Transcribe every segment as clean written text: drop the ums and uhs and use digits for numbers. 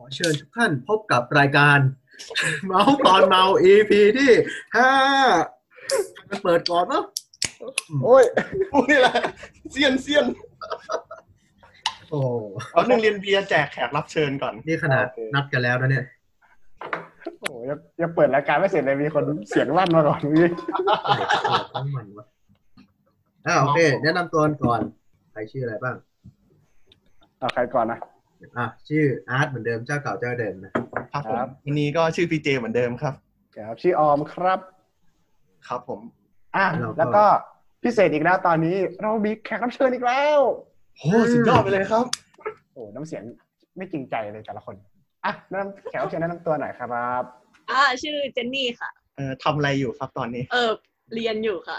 ขอเชิญทุกท่านพบกับรายการเมาก่อนเมา EP ที่5มันเปิดก่อนเนาะโอ้ยพูดนี่แหละเซียนโอ้เอาหนึ่งเรียนเบียร์แจกแขกรับเชิญก่อนนี่ขนาดนัดกันแล้วนะเนี่ยโอ้ยยังเปิดรายการไม่เสร็จเลยมีคนเสียงลั่นมาก่อนนี่ต้องมันวะโอเคแนะนำตัวก่อนใครชื่ออะไรบ้างเอาใครก่อนนะชื่ออาร์ตเหมือนเดิมเจ้าเก่าเจ้าเดิมนะครับผมวันนี้ก็ชื่อพีเจเหมือนเดิมครับครับชื่อออมครับครับผมแล้วก็พิเศษอีกแล้วตอนนี้เรามีแขกรับเชิญอีกแล้วโหสุดยอดไปเลยครับโอ้น้ำเสียงไม่จริงใจเลยแต่ละคนแนะนำแขกรับเชิญแนะนำตัวหน่อยครับชื่อเจนนี่ค่ะทำอะไรอยู่ครับตอนนี้เรียนอยู่ค่ะ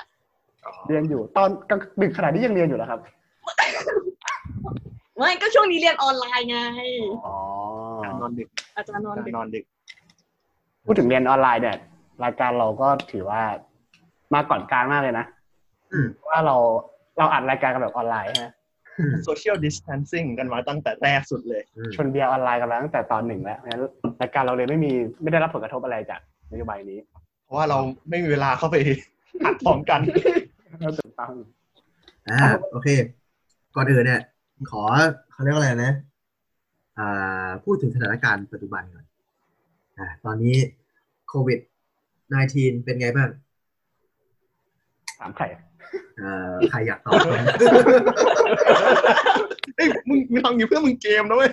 เรียนอยู่ตอนกลางดึกขนาดนี้ยังเรียนอยู่เหรอครับไม่ก็ช่วงนี้เรียนออนไลน์ไงนอนดึกอาจารย์นอนดึกพูดถึงเรียนออนไลน์เนี่ยรายการเราก็ถือว่ามาก่อนการมากเลยนะว่าเราอัดรายการกันแบบออนไลน์ฮะ social distancing กันมาตั้งแต่แรกสุดเลยชนเบียร์ออนไลน์กันมาตั้งแต่ตอนหนึ่งแล้วงั้นรายการเราเลยไม่ได้รับผลกระทบอะไรจากนโยบายนี้เพราะว่าเราไม่มีเวลาเข้าไปอัดพร้อมกันเราตื่นตังโอเคก่อนอื่นเนี่ยขอเขาเรียกอะไรนะพูดถึงสถานการณ์ปัจจุบันก่อนตอนนี้โควิด-19 เป็นไงบ้างถามใครใครอยากตอบเฮ้ยมึงทำอยู่เพื่อมึงเกมนะเว้ย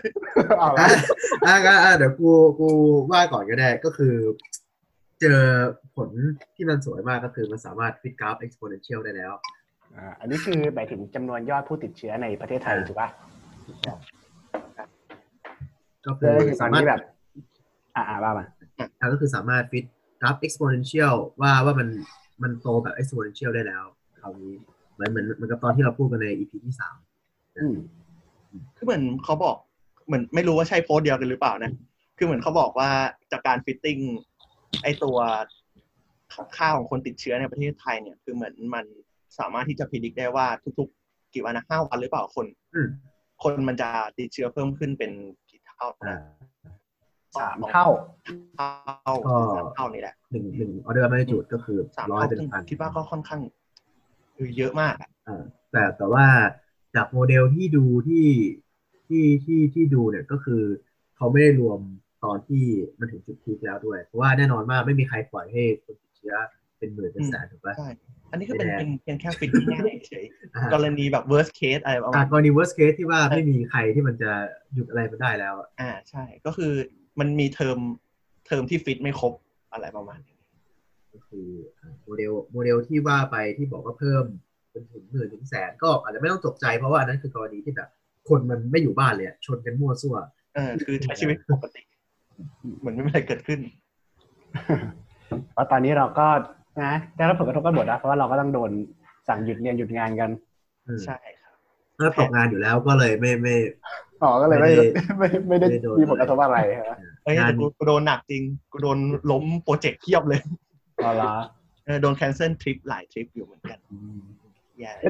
เดี๋ยวกูว่าก่อนก็ได้ก็คือเจอผลที่มันสวยมากก็คือมันสามารถฟิตกราฟ exponential ได้แล้วอันนี้คือหมายถึงจำนวนยอดผู้ติดเชื้อในประเทศไทยถูกป่ะก็คือสามารถแบบก็คือสามารถฟิตกราฟ exponential ว่ามันโตแบบ exponential ได้แล้วคราวนี้เหมือนกับตอนที่เราพูดกันใน EP ที่3คือเหมือนเขาบอกเหมือนไม่รู้ว่าใช่โพสต์เดียวกันหรือเปล่านะคือเหมือนเขาบอกว่าจากการฟิตติ้งไอตัวค่าของคนติดเชื้อในประเทศไทยเนี่ยคือเหมือนมันสามารถที่จะพิจิตรได้ว่าทุกๆกี่วันนะ5วันหรือเปล่าคนมันจะติดเชื้อเพิ่มขึ้นเป็นกี่เท่านะ3เท่านี่แหละ1ออเดอร์ไม่ได้จุดก็คือ100เป็นพันคิดว่าก็ค่อนข้างคือเยอะมากแต่ว่าจากโมเดลที่ดูที่ดูเนี่ยก็คือเขาไม่ได้รวมตอนที่มันถึงจุดพีคแล้วด้วยเพราะว่าแน่นอนว่าไม่มีใครปล่อยให้คนติดเชื้อเป็นหมื่นเป็นแสนถูกป่ะใช่อันนี้คือเป็นแค่ฟิตง่ายเฉยกรณีแบบ worst case อะไรประมาณกรณี worst case ที่ว่าไม่มีใครที่มันจะหยุดอะไรมันได้แล้วใช่ก็คือมันมีเทอมที่ฟิตไม่ครบอะไรประมาณนี้ก็คือโมเดลที่ว่าไปที่บอกว่าเพิ่มเป็นถึงหมื่นถึงแสนก็อาจจะไม่ต้องตกใจเพราะว่าอันนั้นคือกรณีที่แบบคนมันไม่อยู่บ้านเลยชนกันมั่วซั่วคือใช้ชีวิตปกติเหมือนไม่มีอะไรเกิดขึ้นเพราะตอนนี้เราก็นะได้รับผลกระทบกันหมดนะเพราะว่าเราก็ต้องโดนสั่งหยุดเรียนหยุดงานกันใช่ครับแล้วตกงานอยู่แล้วก็เลยไม่ได้มีผลกระทบอะไรครับแต่กูโดนหนักจริงกูโดนล้มโปรเจกต์เทียบเลยอ๋อเหรอโดนแคนเซิลทริปหลายทริปอยู่เหมือนกัน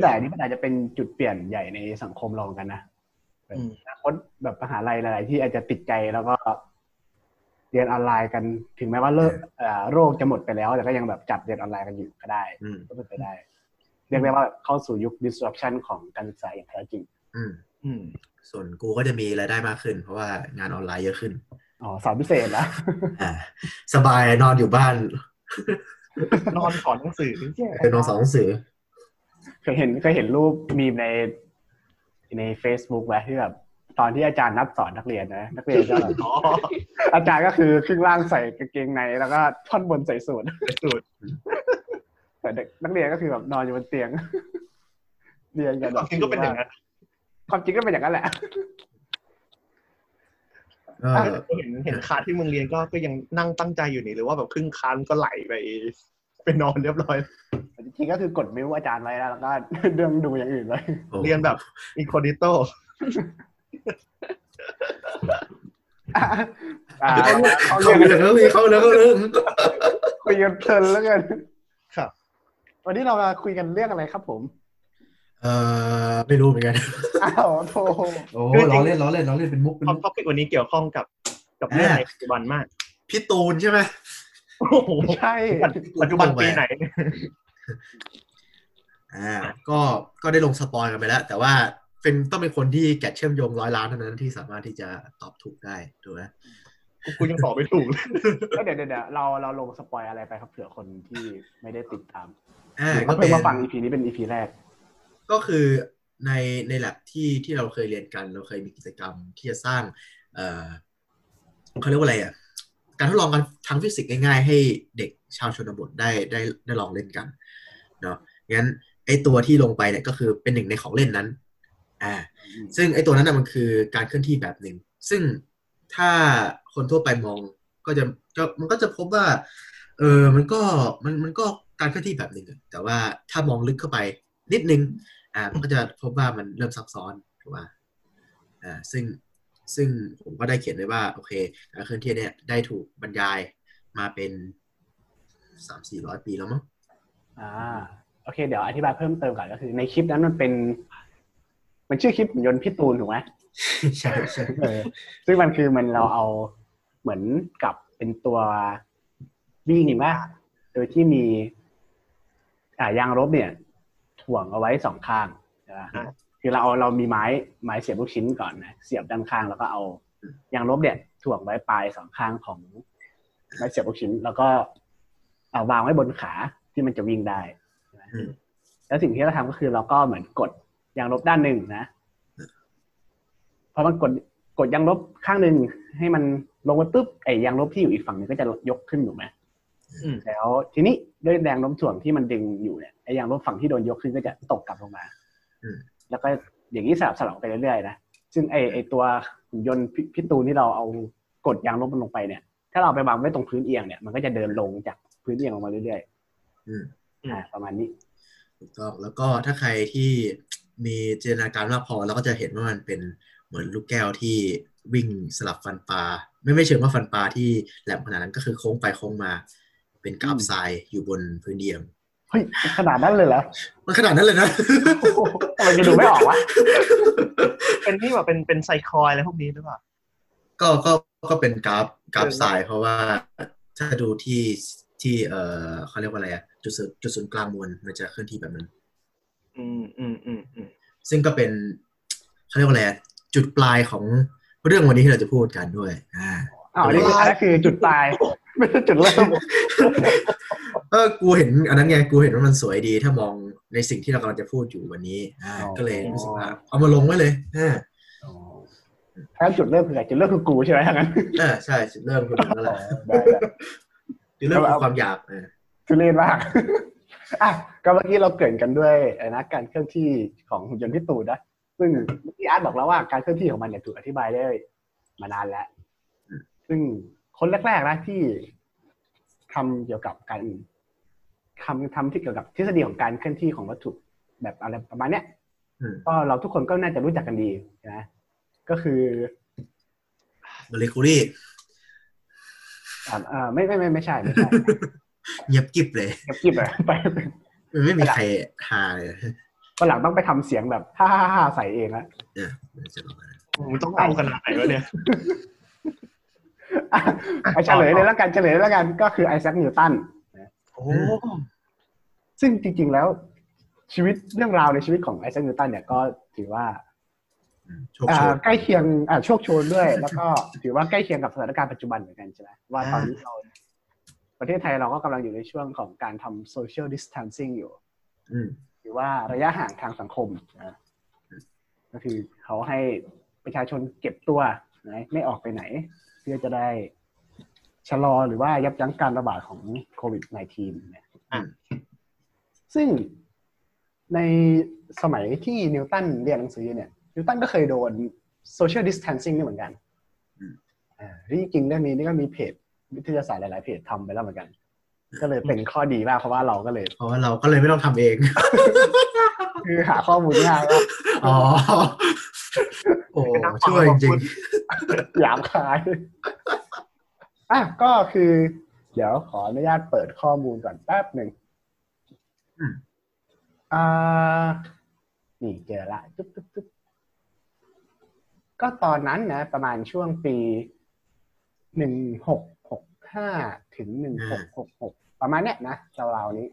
แต่อันนี้มันอาจจะเป็นจุดเปลี่ยนใหญ่ในสังคมเรากันนะคนแบบมหาลัยหลายที่อาจจะติดใจแล้วก็เรียนออนไลน์กันถึงแม้ว่าโรคจะหมดไปแล้วแต่ก็ยังแบบจัดเรียนออนไลน์กันอยู่ก็ได้ก็เป็นไปได้เรียกได้ว่าเข้าสู่ยุค disruption ของการศึกษาอย่างแท้จริงส่วนกูก็จะมีรายได้มากขึ้นเพราะว่างานออนไลน์เยอะขึ้นอ๋อสอนพิเศษนะสบายนอนอยู่บ้านนอนสอนหนังสือเป็นนอนสอนหนังสือเคยเห็นรูปมีมใน Facebook ไหมที่แบบตอนที่อาจารย์นับสอนนักเรียนนะนักเรียนก็ อาจารย์ก็คือครึ่งล่างใส่กางเกงในแล้วก็ท่อนบนใส่สูทแต่เด็กนักเรียนก็คือแบบนอนอยู่บนเตียงเรียนกันความจริงก็เป็นอย่างนั้นความจริงก็เป็นอย่างนั้นแหละเห็นคลาสที่มึงเรียนก็ยังนั่งตั้งใจอยู่นี่หรือว่าแบบครึ่งคลาสก็ไหลไปนอนเรียบร้อยจริงก็คือกดมิวอาจารย์ไว้แล้วก็เรื่องดูอย่างอื่นเลยเรียนแบบอินโคดิโต้เขาเรื่องคุยกันเพลินแล้วกันครับวันนี้เรามาคุยกันเรื่องอะไรครับผมไม่รู้เหมือนกันอ้าวโธ่โอ้ล้อเล่นเป็นมุกท็อปิกวันนี้เกี่ยวข้องกับ กับเรื่องในปัจจุบันมากพี่ตูนใช่ไหมโอ้โหใช่ปัจจุบันปีไหนก็ได้ลงสปอยกันไปแล้วแต่ว่าเป็นต้องเป็นคนที่แกะเชื่อมโยงร้อยล้านเท่านั้นที่สามารถที่จะตอบถูกได้ถูกไหมกูยังตอบไม่ถูกก็เดี๋ยวเราลงสปอยอะไรไปครับเผื่อคนที่ไม่ได้ติดตามก็เป็นมาฟัง EP นี้เป็น EP แรกก็คือในแลบที่เราเคยเรียนกันเราเคยมีกิจกรรมที่จะสร้างเขาเรียกว่าอะไรอ่ะการทดลองกันทางฟิสิกส์ง่ายๆให้เด็กชาวชนบทได้ลองเล่นกันเนาะงั้นไอตัวที่ลงไปเนี่ยก็คือเป็นหนึ่งในของเล่นนั้นซึ่งไอตัวนั้นน่ะมันคือการเคลื่อนที่แบบนึงซึ่งถ้าคนทั่วไปมองก็จะพบว่ามันก็การเคลื่อนที่แบบนึงแต่ว่าถ้ามองลึกเข้าไปนิดนึงมันก็จะพบว่ามันเริ่มซับซ้อนถูกป่ะซึ่งผมก็ได้เขียนไว้ว่าโอเคการเคลื่อนที่เนี่ยได้ถูกบรรยายมาเป็น 300-400 ปีแล้วมั้งโอเคเดี๋ยวอธิบายเพิ่มเติมก่อนก็คือในคลิปนั้นมันชื่อคลิปหุ่นยนต์พี่ตูนถูกไหมใช่ซึ่งมันคือมันเราเอาเหมือนกับเป็นตัววิ่งอย่างว่าโดยที่มียางรบเนี่ยถ่วงเอาไว้สองข้างคือเรามีไม้เสียบลูกชิ้นก่อนนะเสียบด้านข้างแล้วก็เอายางรบเนี่ยถ่วงไว้ปลายสองข้างของไม้เสียบลูกชิ้นแล้วก็เอาวางไว้บนขาที่มันจะวิ่งได้แล้วสิ่งที่เราทำก็คือเราก็เหมือนกดยางลบด้านหนึ่งนะพอมันกดยางลบข้างหนึ่งให้มันลงไปปุ๊บไอ้ยางลบที่อยู่อีกฝั่งนึงก็จะยกขึ้นถูกไหมแล้วทีนี้ด้วยแรงโน้มถ่วงที่มันดึงอยู่เนี่ยไอ้ยางลบฝั่งที่โดนยกขึ้นก็จะตกกลับลงมาแล้วก็อย่างนี้สลับไปเรื่อยๆนะซึ่งไอ้ตัวหุ่นยนต์พี่ตูนที่เราเอากดยางลบมันลงไปเนี่ยถ้าเราไปวางไว้ตรงพื้นเอียงเนี่ยมันก็จะเดินลงจากพื้นเอียงลงมาเรื่อยๆประมาณนี้ถูกต้องแล้วก็ถ้าใครที่มีจินตนาการมากพอเราก็จะเห็นว่ามันเป็นเหมือนลูกแก้วที่วิ่งสลับฟันปลาไม่เชิงว่าฟันปลาที่แหลมขนาดนั้นก็คือโค้งไปโค้งมาเป็นกราฟทรายอยู่บนพื้นเดียมเฮ้ยขนาดนั้นเลยเหรอมันขนาดนั้นเลยนะอะไรจะดูไม่ออกวะเป็นที่แบบเป็นไซคอยอะไรพวกนี้หรือเปล่าก็เป็นกราฟทรายเพราะว่าถ้าดูที่เขาเรียกว่าอะไรอะจุดศูนย์กลางมวลมันจะเคลื่อนที่แบบนั้นซึ่งก็เป็นเขาเรียกว่าอะไรจุดปลายของเรื่องวันนี้ที่เราจะพูดกันด้วยอันนี้คือจุดปลายไม่ใช่จุดเริ่มกูเห็นอันนั้นไงกูเห็นว่ามันสวยดีถ้ามองในสิ่งที่เรากำลังจะพูดอยู่วันนี้ก็เลยรู้สึกว่าเอามาลงไว้เลยจุดเริ่มคืออะไรจุดเริ่มคือกูใช่ไหมทั้งนั้นใช่จุดเริ่มคืออะไรจุดเริ่มคือความอยากทุเรศมากก็เมื่อกี้เราเกริ่นกันด้วยนะการเคลื่อนที่ของหุ่นยนต์พี่ตูนนะซึ่งพี่อาร์ตบอกแล้วว่าการเคลื่อนที่ของมันเนี่ยถูกอธิบายได้มานานแล้วซึ่งคนแรกๆนะที่ทำเกี่ยวกับการทำที่เกี่ยวกับทฤษฎีของการเคลื่อนที่ของวัตถุแบบอะไรประมาณเนี้ยก็เราทุกคนก็น่าจะรู้จักกันดีนะก็คือเบอร์ลิคูรีไม่ใช่เงียบกิ๊บเลยเงียบกิ๊บเลยไม่มีใครหาเลยวันหลังต้องไปทำเสียงแบบฮ่าฮ่าฮ่าใส่เองละมันต้องเอาขนาดไหนวะเนี่ยไปเฉลยเลยแล้วกันก็คือไอแซคนิวตันโอ้ซึ่งจริงๆแล้วชีวิตเรื่องราวในชีวิตของไอแซคนิวตันเนี่ยก็ถือว่าใกล้เคียงโชคโชนด้วยแล้วก็ถือว่าใกล้เคียงกับสถานการณ์ปัจจุบันเหมือนกันใช่ไหมว่าตอนนี้เราประเทศไทยเราก็กำลังอยู่ในช่วงของการทำ social distancing อยู่หรือว่าระยะห่างทางสังคมนะก็คือเขาให้ประชาชนเก็บตัวไม่ออกไปไหนเพื่อจะได้ชะลอหรือว่ายับยั้งการระบาดของโควิด -19 เนี่ยซึ่งในสมัยที่นิวตันเรียนหนังสือเนี่ยนิวตันก็เคยโดน social distancing นี่เหมือนกันที่จริงเรื่องนี้นี่ก็มีเพจวิทยาศาสตร์หลายๆเพจทำไปแล้วเหมือนกันก็เลยเป็นข้อดีมากเพราะว่าเราก็เลยไม่ต้องทำเองคือหาข้อมูลง่ายมากโอ้ช่วยจริงหยาบคายก็คือเดี๋ยวขออนุญาตเปิดข้อมูลก่อนแป๊บหนึ่งนี่เจอละก็ตอนนั้นนะประมาณช่วงปี 1665ถึง1666ประมาณเนี้ยนะราวๆนี้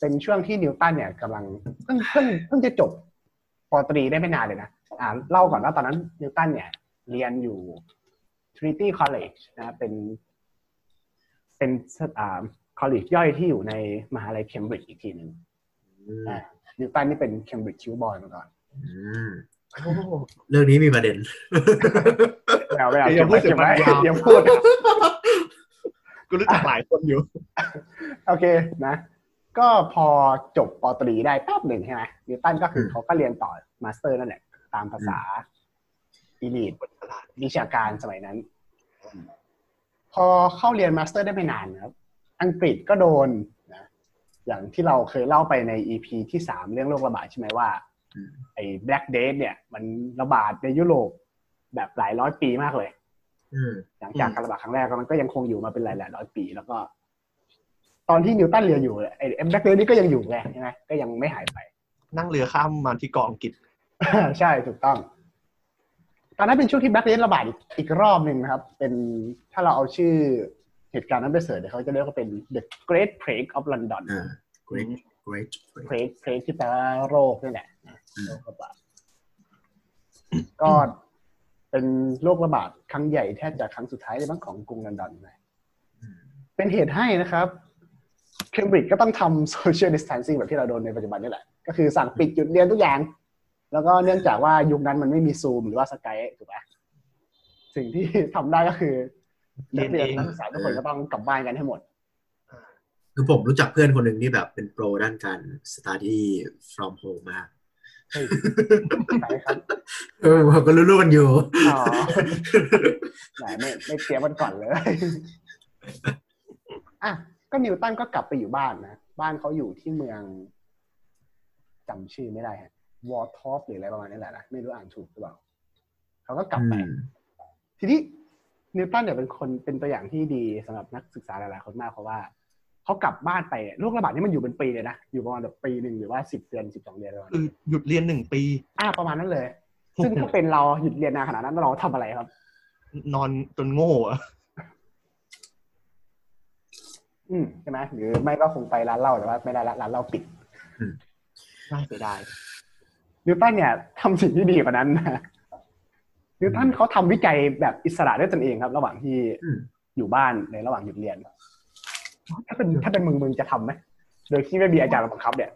เป็นช่วงที่นิวตันเนี่ยกำลังเพิ่งจะจบป.ตรีได้ไม่นานเลยนะเล่าก่อนว่าตอนนั้นนิวตันเนี่ยเรียนอยู่ Trinity College นะเป็นcollege ย่อยที่อยู่ในมหาลัยเคมบริดจ์อีกทีหนึ่งนิวตันนี่เป็นเคมบริดจ์คิวบอยมาก่อนเรื่องนี้มีประเด็นไม่เอาอย่าพูดกูรู้จักหลายคนอยู่โอเคนะก็พอจบป.ตรีได้แป๊บหนึ่งใช่ไหมนิวตันก็คือเขาก็เรียนต่อมาสเตอร์นั่นแหละตามภาษาอีลีทวิชาการสมัยนั้นพอเข้าเรียนมาสเตอร์ได้ไม่นานครับอังกฤษก็โดนนะอย่างที่เราเคยเล่าไปใน EP ที่ 3 เรื่องโรคระบาดใช่ไหมว่าไอ้ Black Death เนี่ยมันระบาดในยุโรปแบบหลายร้อยปีมากเลยหลังจากการระบาดครั้งแรกมันก็ยังคงอยู่มาเป็นหลายร้อยปีแล้วก็ตอนที่นิวตันเรียนอยู่ไอ้Black Deathนี่ก็ยังอยู่ไงใช่ไหมก็ยังไม่หายไปนั่งเรือข้ามมาที่เกาะอังกฤษ ใช่ถูกต้องตอนนั้นเป็นช่วงที่แบล็กเดธระบาดอีกรอบหนึ่งนะครับเป็นถ้าเราเอาชื่อเหตุการณ์นั้นไปเสิร์ชเขาจะเรียกว่าเป็น The Great Plague of London Great Plague ที่แปลว่าโรคนี่แหละโรคระบาดก็เป็นโรคระบาดครั้งใหญ่แทบจะครั้งสุดท้ายในบ้านของกรุงลอนดอนเลยเป็นเหตุให้นะครับเคมบริดจ์ก็ต้องทำ Social Distancing แบบที่เราโดนในปัจจุบันนี่แหละก็คือสั่งปิดหยุดเรียนทุกอย่างแล้วก็เนื่องจากว่ายุคนั้นมันไม่มีซูมหรือว่าสกายถูกไหมสิ่งที่ทำได้ก็คือนักเรียนนักศึกษาทุกคนก็ต้องกลับบ้านกันให้หมดคือผมรู้จักเพื่อนคนหนึ่งที่แบบเป็นโปรด้านการ study from home มากใช่ครับผมก็รู้ๆกันอยู่ไม่เสียวันก่อนเลยอ่ะก็นิวตันก็กลับไปอยู่บ้านนะบ้านเขาอยู่ที่เมืองจำชื่อไม่ได้ฮะวอร์ท็อปหรืออะไรประมาณนี้แหละนะไม่รู้อ่านถูกหรือเปล่าเขาก็กลับไปทีนี้นิวตันเนี่ยเป็นคนเป็นตัวอย่างที่ดีสำหรับนักศึกษาหลายๆคนมากเพราะว่าเขากลับบ้านไปโรคระบาดนี่มันอยู่เป็นปีเลยนะอยู่ประมาณแบบปีนึงหรือว่า10 เดือน12 เดือนประมาณคือหยุดเรียน1 ปีประมาณนั้นเลยซึ่งถ้าเป็นเราหยุดเรียนนานขนาดนั้นเราทำอะไรครับนอนจนโง่อะใช่ไหมหรือไม่ก็คงไปร้านเหล้าแต่ว่าไม่ได้ร้านเหล้าปิดน่าเสียดายนิวตันเนี่ยทำสิ่งที่ดีกว่านั้นนะนิวตันเขาทำวิจัยแบบอิสระด้วยตนเองครับระหว่างที่อยู่บ้านในระหว่างหยุดเรียนถ้าเป็นมึงจะทำไหมโดยที่ไม่มีอาจารย์บังคับเนี่ย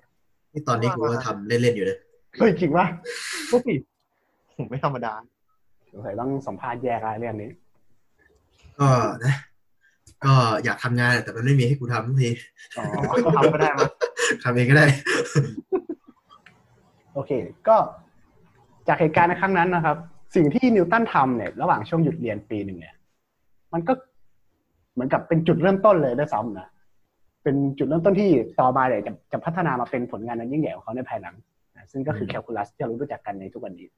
นี่ตอนนี้กูก็ทำเล่นๆอยู่เลยเฮ้ยจริงป่ะพวกพี่ผมไม่ธรรมดาสงสัยต้องสัมภาษณ์แยกอะไรเรื่องนี้ก็นะก็อยากทำงานแต่มันไม่มีให้กูทำทุกทีก็ทำก็ได้มั้ยทำเองก็ได้โอเคก็จากเหตุการณ์ในครั้งนั้นนะครับสิ่งที่นิวตันทำเนี่ยระหว่างช่วงหยุดเรียนปีหนึ่งเนี่ยมันก็เหมือนกับเป็นจุดเริ่มต้นเลยด้วยซ้ำนะเป็นจุดเริ่มต้นที่ต่อมาเนี่ยจะพัฒนามาเป็นผลงานนั้นยิ่งใหญ่ของเขาในภายหลังนะซึ่งก็คือแคลคูลัสที่เรารู้จักกันในทุกวันนี้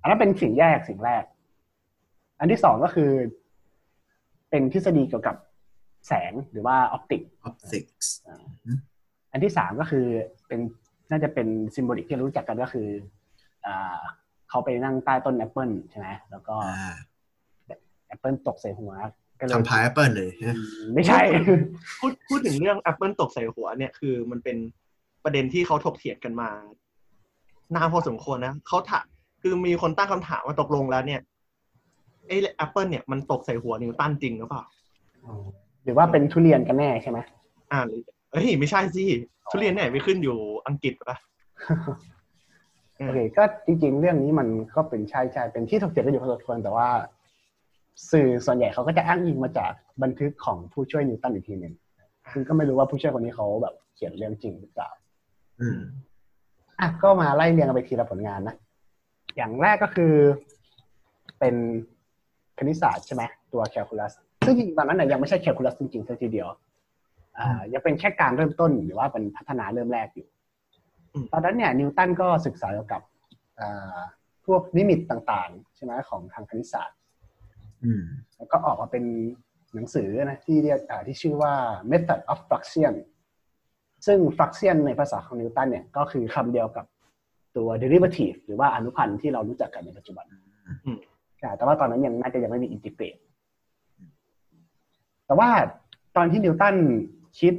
อันนั้นเป็นสิ่งแรกอันที่สองก็คือเป็นทฤษฎีเกี่ยวกับแสงหรือว่าออปติกส์อันที่สามก็คือเป็นน่าจะเป็นซิมโบลิกที่รู้จักกันก็คือเขาไปนั่งใต้ต้นแอปเปิลใช่ไหมแล้วก็แอปเปิลตกใส่หัวทำพายแอปเปิลเลยไม่ใช่ พูดถึงเรื่องแอปเปิลตกใส่หัวเนี่ยคือมันเป็นประเด็นที่เขาถกเถียงกันมานานพอสมควรนะเขาถามคือมีคนตั้งคำถามว่าตกลงแล้วเนี่ยไอ้แอปเปิลเนี่ยมันตกใส่หัวนิวตันจริงหรือเปล่าหรือว่าเป็นทุเรียนกันแน่ใช่ไหมเอ้ยไม่ใช่สิทุเรียนเนี่ยไปขึ้นอยู่อังกฤษป่ะโอเคก็จริงๆเรื่องนี้มันก็เป็นใช่เป็นที่ถกเถียงกันอยู่พอสมควรแต่ว่าสื่อส่วนใหญ่เขาก็จะอ้างอิงมาจากบันทึกของผู้ช่วยนิวตันอีกทีหนึ่งซึ่งก็ไม่รู้ว่าผู้ช่วยคนนี้เขาแบบเขียนเรื่องจริงหรือเปล่าก็มาไล่เรียงกันไปทีละผลงานนะอย่างแรกก็คือเป็นคณิตศาสตร์ใช่ไหมตัวแคลคูลัสซึ่งจริงๆตอนนั้นเนี่ยยังไม่ใช่แคลคูลัสจริงๆซะทีเดียวยังเป็นแค่การเริ่มต้นหรือว่าเป็นพัฒนาเริ่มแรกอยู่ตอนนั้นเนี่ยนิวตันก็ศึกษาเกี่ยวกับพวกลิมิตต่างๆใช่ไหมของทางคณิตศาสตร์แล้วก็ออกมาเป็นหนังสือนะที่เรียกที่ชื่อว่า Method of Fraction ซึ่ง Fraction ในภาษาของนิวตันเนี่ยก็คือคำเดียวกับตัว Derivative หรือว่าอนุพันธ์ที่เรารู้จักกันในปัจจุบัน แต่ว่าตอนนั้นยังน่าจะยังไม่มีอินทิเกรตแต่ว่าตอนที่นิวตันคิด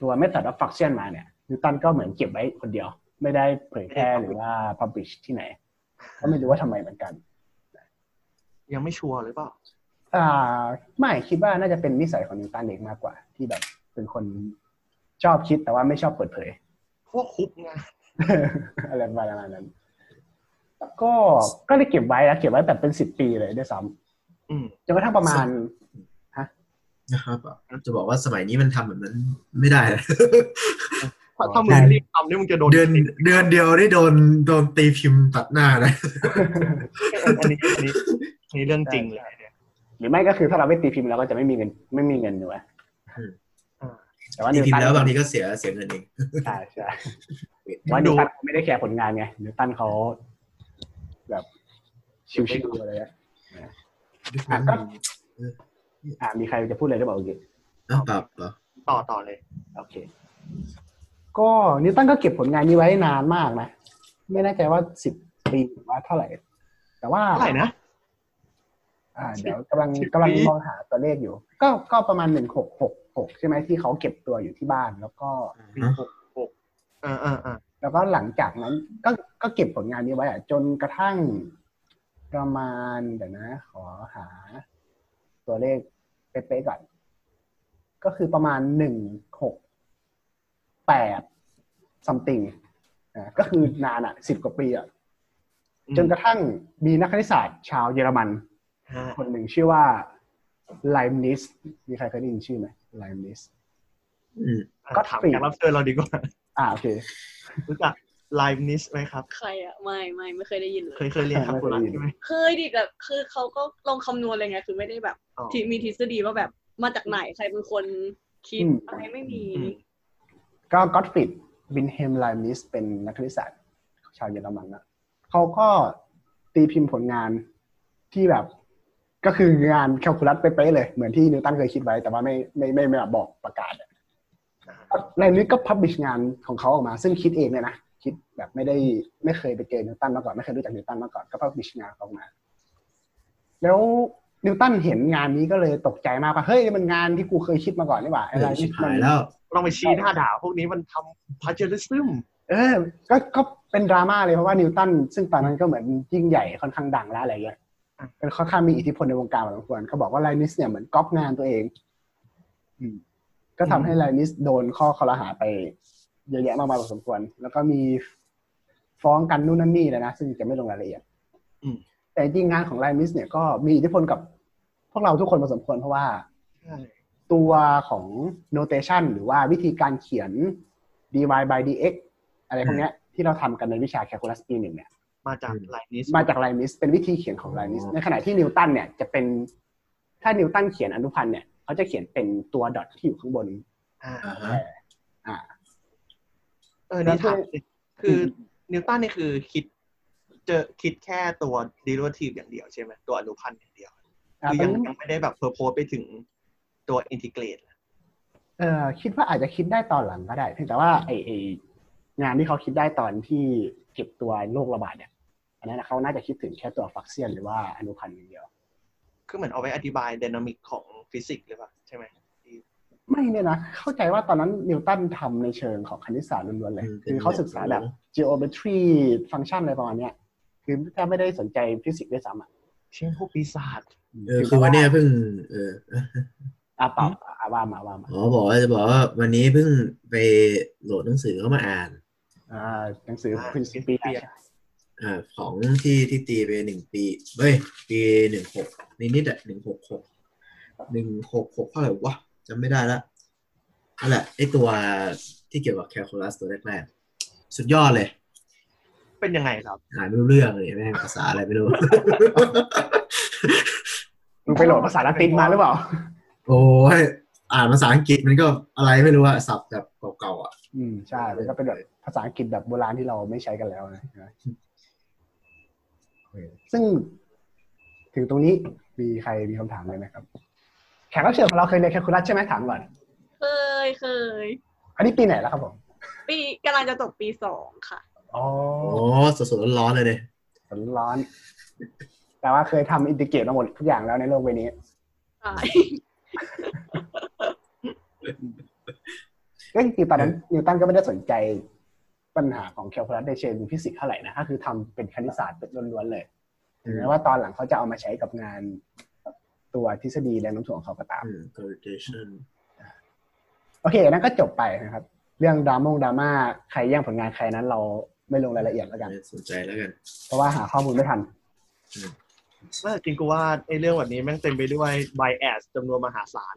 ตัวเมธอดออฟฟังชันมาเนี่ยนิวตันก็เหมือนเก็บไว้คนเดียวไม่ได้เผยแพร่หรือว่าพับลิชที่ไหนก็ไม่รู้ว่าทำไมเหมือนกันยังไม่ชัวร์หรือเปล่าไม่คิดว่าน่าจะเป็นนิสัยของนิวตันเองมากกว่าที่แบบเป็นคนชอบคิดแต่ว่าไม่ชอบเปิดเผยพวกคุบไงอะไรประมาณนั้นก็ได้เก็บไว้แล้วเก็บไว้แบบเป็น10ปีเลยด้วยซ้ำจนกระทั่งประมาณฮะนะครับจะบอกว่าสมัยนี้มันทำแบบนั้นไม่ได้ถ้ามึงรีบทำนี่มึงจะโดนเดือนเดียวนี่โดนตีพิมพ์ตัดหน้านะอันนี้เรื่องจริงเลยหรือไม่ก็คือถ้าเราไม่ตีพิมพ์เราก็จะไม่มีเงินถูกไหมแต่ว่านิวตันแล้วบางทีก็เสียเงินเองใช่ว่านิวตันไม่ได้แคร์ผลงานไงนิวตันเขาแบบชิวๆอะไรอ่ะมีใครจะพูดอะไรหรือเปล่าโอเคต่อเลยโอเคก็นิวตันก็เก็บผลงานนี้ไว้นานมากนะไม่แน่ใจว่า10ปีหรือว่าเท่าไหร่แต่ว่าเท่าไหร่นะเดี๋ยวกำลังมองหาตัวเลขอยู่ก็ประมาณ1666ใช่ไหมที่เขาเก็บตัวอยู่ที่บ้านแล้วก็16แล้วก็หลังจากนั้นก็เก็บผลงานนี้ไว้จนกระทั่งประมาณเดี๋ยวนะขอหาตัวเลขเป๊ะๆก่อนก็คือประมาณ168 something ก็คือนานอ่ะ10กว่าปีอ่ะจนกระทั่งมีนักคณิตศาสตร์ชาวเยอรมันคนหนึ่งชื่อว่าไลมนิสมีใครเคยได้ยินชื่อไหมไลมนิสก็ถามแขกรับเชิญเราดีกว่าโอเครู้จักไลมนิสไหมครับใครอ่ะไม่เคยได้ยินเลยเคยเรียนครับคุณรักใช่ไหมเคยดิแบบคือเขาก็ลงคำนวณอะไรเงี้ยคือไม่ได้แบบมีทฤษฎีว่าแบบมาจากไหนใครเป็นคนคิดอะไรไม่มีก็กอตฟรีดวินเฮมไลมนิสเป็นนักคณิตศาสตร์ชาวเยอรมันนะเขาก็ตีพิมพ์ผลงานที่แบบก็คืองานแคลคูลัสเป๊ะๆเลยเหมือนที่นิวตันเคยคิดไว้แต่ว่าไม่บอกประกาศไลมนิสก็พับลิชงานของเขาออกมาซึ่งคิดเองเนี่ยนะคิดแบบไม่เคยไปเจอนิวตันมาก่อนไม่เคยรู้จักนิวตันมาก่อนก็พับลิชงานออกมาแล้วนิวตันเห็นงานนี้ก็เลยตกใจมากว่าเฮ้ยมันงานที่กูเคยคิดมาก่อนนี่หว่าอะไรนี่หายแล้วเราไปชี้หน้าด่าพวกนี้มันทำพาเจอริซึมก็เป็นดราม่าเลยเพราะว่านิวตันซึ่งตอนนั้นก็เหมือนยิ่งใหญ่ค่อนข้างดังแล้วอะไรเงี้ยเป็นค่อนข้างมีอิทธิพลในวงการพอสมควรเขาบอกว่าไลมนิสเนี่ยเหมือนก๊อปงานตัวเองก็ทำให้ไลมนิสโดนข้อคอรหาไปเยอะแยะมากมายพอสมควรแล้วก็มีฟ้องกันนู่นนั่นนี่เลยนะซึ่งจะไม่ลงรายละเอียดแต่จริงงานของไลมนิสเนี่ยก็มีอิทธิพลกับพวกเราทุกคนพอสมควรเพราะว่าตัวของโนเทชันหรือว่าวิธีการเขียน dy by dx อะไรพวกนี้ที่เราทำกันในวิชาแคลคูลัสปีหนึ่งเนี่ยมาจากไลมนิสเป็นวิธีเขียนของไลมนิสในขณะที่นิวตันเนี่ยจะเป็นถ้านิวตันเขียนอนุพันธ์เนี่ยเขาจะเขียนเป็นตัวดอทที่อยู่ข้างบนนี่คือนิวตันนี่คือคิดแค่ตัวดิเรทีฟอย่างเดียวใช่ไหมตัวอนุพันธ์อย่างเดียวคือยังไม่ได้แบบเพอร์โพสไปถึงตัวอินทิเกรตคิดว่าอาจจะคิดได้ตอนหลังก็ได้แต่ว่าไอ้งานที่เขาคิดได้ตอนที่เก็บตัวโรคระบาดเนี่ยอันนั้นเขาน่าจะคิดถึงแค่ตัวฟังก์ชันหรือว่าอนุพันธ์อย่างเดียวคือเหมือนเอาไว้อธิบายไดนามิกของฟิสิกส์หรือเปล่าใช่ไหมไม่เนี่ยนะเข้าใจว่าตอนนั้นนิวตันทำในเชิงของคณิตศาสตร์ล้วนๆเลยคือเขาศึกษาแบบ geometry ฟังก์ชันอะไรประมาณนี้คือแทบไม่ได้สนใจฟิสิกส์ด้วยซ้ำอ่ะเช่นพวกปีศาจคือวันนี้เพิ่งเปล่าว่ามาบอกว่าจะบอกว่าวันนี้เพิ่งไปโหลดหนังสือเข้ามาอ่านหนังสือคุณซินเปียของที่ตีไป1ปีเฮ้ยปี16นิดๆอ่ะ166เท่าไหร่วะจำไม่ได้ละนั่นแหละไอ้ตัวที่เกี่ยวกับแคลคูลัสตัวแรกๆสุดยอดเลยเป็นยังไงครับอ่านไม่รู้เรื่องเลยแม่งภาษาอะไรไม่รู้มึงไปโหลดภาษาละตินมาหรือเปล่าโอ้ยอ่านภาษาอังกฤษมันก็อะไรไม่รู้อะศัพท์แบบเก่าๆอ่ะใช่มันก็เป็นแบบภาษาอังกฤษแบบโบราณที่เราไม่ใช้กันแล้วนะซึ่งถึงตรงนี้มีใครมีคำถามอะไรไหมครับแขกรับเชิญของเราเคยเรียนแคลคูลัสใช่ไหมถามก่อนเคยอันนี้ปีไหนแล้วครับผมปีกำลังจะจบปี2ค่ะอ๋อสดๆร้อนๆเลยเนี่ยร้อนๆ แต่ว่าเคยทำอินทิเกรตมาหมดทุกอย่างแล้วในโลกใบนี้ก็จริงๆตอนนั้นนิวตันก็ไม่ได้สนใจปัญหาของแคลคูลัสในเชิงฟิสิกส์เท่าไหร่นะก็คือทำเป็นคณิตศาสตร์เป็นล้วนๆเลยถึงแม้ว่าตอนหลังเขาจะเอามาใช้กับงานตัวทฤษฎีแรงโน้มถ่วงของเขาก็ตามโอเคนั่นก็จบไปนะครับเรื่องดราม่าใครแย่งผลงานใครนั้นเราไม่ลงรายละเอียดแล้วกันสนใจแล้วกันเพราะว่าหาข้อมูลไม่ทันจริงกูว่าไอ้เรื่องแบบนี้แม่งเต็มไปด้วย bias จำนวนมหาศาล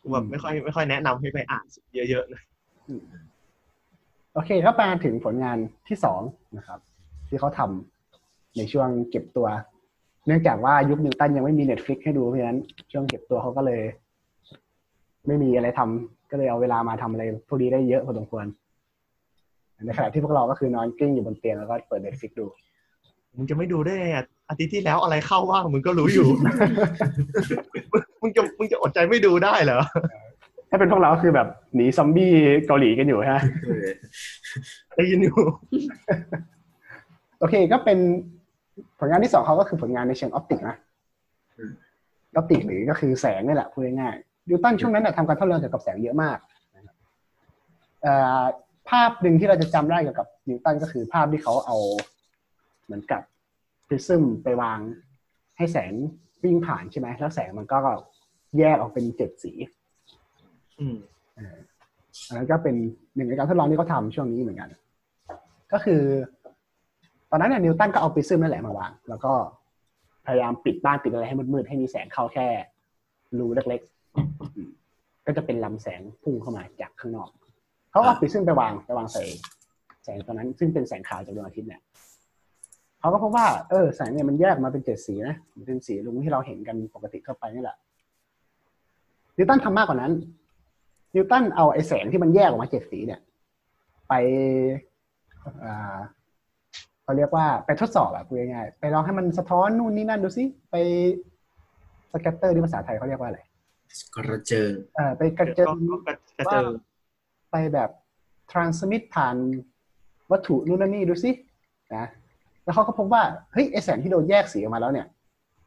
กูแบบไม่ค่อยแนะนำให้ไปอ่านเยอะๆนะโอเคก็มาถึงผลงานที่2นะครับที่เขาทำในช่วงเก็บตัวเนื่องจากว่ายุคนิวตันยังไม่มี Netflix ให้ดูเพราะฉะนั้นช่วงเก็บตัวเขาก็เลยไม่มีอะไรทำก็เลยเอาเวลามาทำอะไรพวกนี้ได้เยอะพอสมควรในขณะที่พวกเราก็คือนอนกลิ้งอยู่บนเตียงแล้วก็เปิด Netflix ดูมึงจะไม่ดูได้อาทิตย์ที่แล้วอะไรเข้าบ้างมึงก็รู้อยู่ มึงจะอดใจไม่ดูได้เหรอถ้าเป็นพวกเราคือแบบหนีซอมบี้เกาหลีกันอยู่ฮะได้ยินอยู่โอเคก็เป็นผลงานที่2เขาก็คือผลงานในเชิงออปติกนะออปติกหรือก็คือแสงนี่แหละพูดง่ายๆนิวตันช่วงนั้นทำการทดลองเกี่ยวกับแสงเยอะมากภาพหนึ่งที่เราจะจำได้เกี่ยวกับนิวตันก็คือภาพที่เขาเอาเหมือนกับพริซึมไปวางให้แสงวิ่งผ่านใช่ไหมแล้วแสงมันก็แยกออกเป็น7สีอันนั้นก็เป็นหนึ่งในการทดลองที่เขาทำช่วงนี้เหมือนกันก็คือตอนนั้นนิวตันก็เอาพริซึมนั่นแหละมาวางแล้วก็พยายามปิดบ้านปิดอะไรให้มืดๆให้มีแสงเข้าแค่รูเล็กๆก็จะเป็นลำแสงพุ่งเข้ามาจากข้างนอกเขาเอาพริซึมไปวางใส่แสงตอนนั้นซึ่งเป็นแสงขาวจากดวงอาทิตย์เนี่ยเขาก็พบว่าแสงเนี่ยมันแยกมาเป็น7สีนะเป็นสีรุ้งที่เราเห็นกันปกติทั่วไปนี่แหละนิวตันทำมากกว่านั้นนิวตันเอาไอ้แสงที่มันแยกออกมา7สีเนี่ยไปเขาเรียกว่าไปทดสอบพูดง่ายๆไปลองให้มันสะท้อนนู่นนี่นั่นดูสิไปสแกตเตอร์ที่ภาษาไทยเขาเรียกว่าอะไรกระเจิงไปกระเจิงว่าไปแบบทรานสมิตผ่านวัตถุนู่นนี่ดูสินะแล้วเขาก็พบว่าเฮ้ยไอ้แสงที่โดนแยกสีออกมาแล้วเนี่ย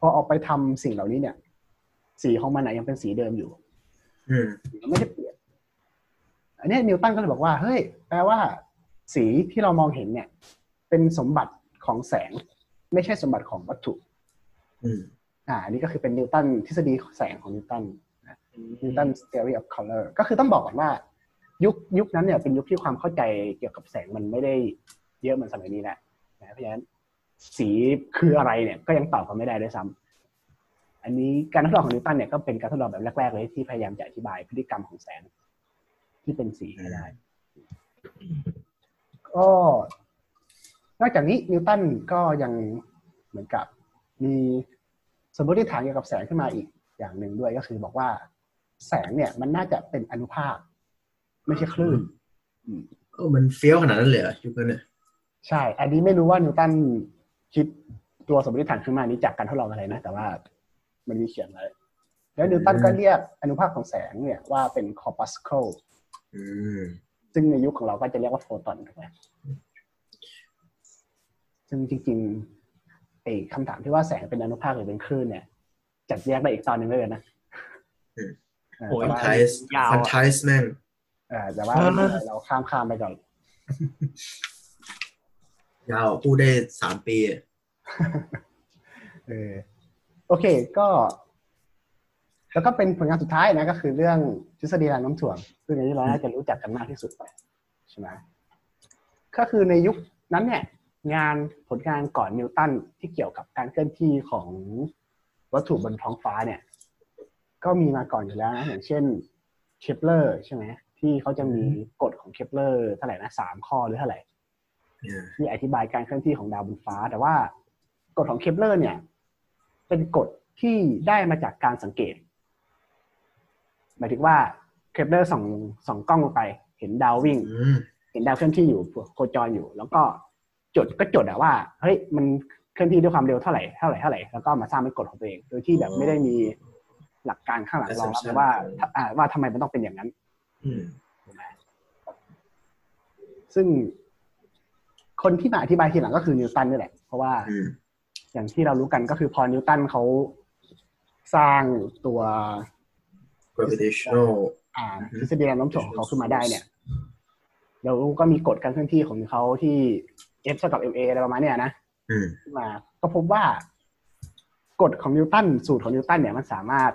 พอออกไปทำสิ่งเหล่านี้เนี่ยสีของมันยังเป็นสีเดิมอยู่ไม่ได้เปลี่ยนอันนี้นิวตันก็เลยบอกว่าเฮ้ยแปลว่าสีที่เรามองเห็นเนี่ยเป็นสมบัติของแสงไม่ใช่สมบัติของวัตถุอันนี้ก็คือเป็นนิวตันทฤษฎีแสงของนิวตันนะนิวตัน theory of color ก็คือต้องบอกก่อนว่ายุคนั้นเนี่ยเป็นยุคที่ความเข้าใจเกี่ยวกับแสงมันไม่ได้เยอะเหมือนสมัยนี้แล้วนะเพราะฉะนั้นสีคืออะไรเนี่ยก็ยังตอบกันไม่ได้ด้วยซ้ำอันนี้การทดลองของนิวตันเนี่ยก็เป็นการทดลองแบบแรกๆเลยที่พยายามจะอธิบายพฤติกรรมของแสงที่เป็นสีให้ได้ก็นอกจากนี้นิวตันก็ยังเหมือนกับมีสมมติฐานเกี่ยวกับแสงขึ้นมาอีกอย่างหนึ่งด้วยก็คือบอกว่าแสงเนี่ยมันน่าจะเป็นอนุภาคไม่ใช่คลื่นมันเฟี้ยวขนาดนั้นเลยเหรอยุคนั้นเนี่ยใช่อันนี้ไม่รู้ว่านิวตันคิดตัวสมมติฐานขึ้นมานี้จากการทดลองอะไรนะแต่ว่ามันมีเขียนไว้แล้วนิวตันก็เรียกอนุภาคของแสงเนี่ยว่าเป็นคอร์ปัสเคิลซึ่งในยุคของเราก็จะเรียกว่าโฟตอนถูกไหมซึ่งจริงๆไอ้คำถามที่ว่าแสงเป็นอนุภาคหรือเป็นคลื่นเนี่ยจัดแยกได้อีกตอนนึงเลยนะโอ้ยฟันไทส์แม่งแต่ว่าเราข้ามไปก่อนยาวพูดได้3ปีโอเคก็แล้วก็เป็นผลงานสุดท้ายนะก็คือเรื่องทฤษฎีแรงโน้มถ่วงซึ่งอันนี้เราน่าจะรู้จักกันมากที่สุดไปใช่ไหมก็คือในยุคนั้นเนี่ยงานผลงานก่อนนิวตันที่เกี่ยวกับการเคลื่อนที่ของวัตถุบนท้องฟ้าเนี่ยก็มีมาก่อนอยู่แล้วนะอย่างเช่นเคปเลอร์ใช่ไหมที่เขาจะมีกฎของเคปเลอร์เท่าไหร่นะ3ข้อหรือเท่าไหร่ที่อธิบายการเคลื่อนที่ของดาวบนฟ้าแต่ว่ากฎของเคปเลอร์เนี่ยเป็นกฎที่ได้มาจากการสังเกตหมายถึงว่าเคปเลอร์ส่องกล้องลงไปเห็นดาววิ่งเห็นดาวเคลื่อนที่อยู่โคจรอยู่แล้วก็จดว่าเฮ้ยมันเคลื่อนที่ด้วยความเร็วเท่าไหร่แล้วก็มาสร้างเป็นกฎของตัวเองโดยที่แบบไม่ได้มีหลักการข้างหลังรองรับว่าทำไมมันต้องเป็นอย่างนั้นซึ่งคนที่มาอธิบายทีหลังก็คือนิวตันนี่แหละเพราะว่า อย่างที่เรารู้กันก็คือพอนิวตันเขาสร้างตัว gravitational ทฤษฎีแรงโน้มถ่วงของเขาขึ้นมาได้เนี่ยเราก็มีกฎการเคลื่อนที่ของเขาที่ F เท่ากับ ma อะไรประมาณเนี้ยนะมาก็พบว่ากฎของนิวตันสูตรของนิวตันเนี่ยมันสามารถ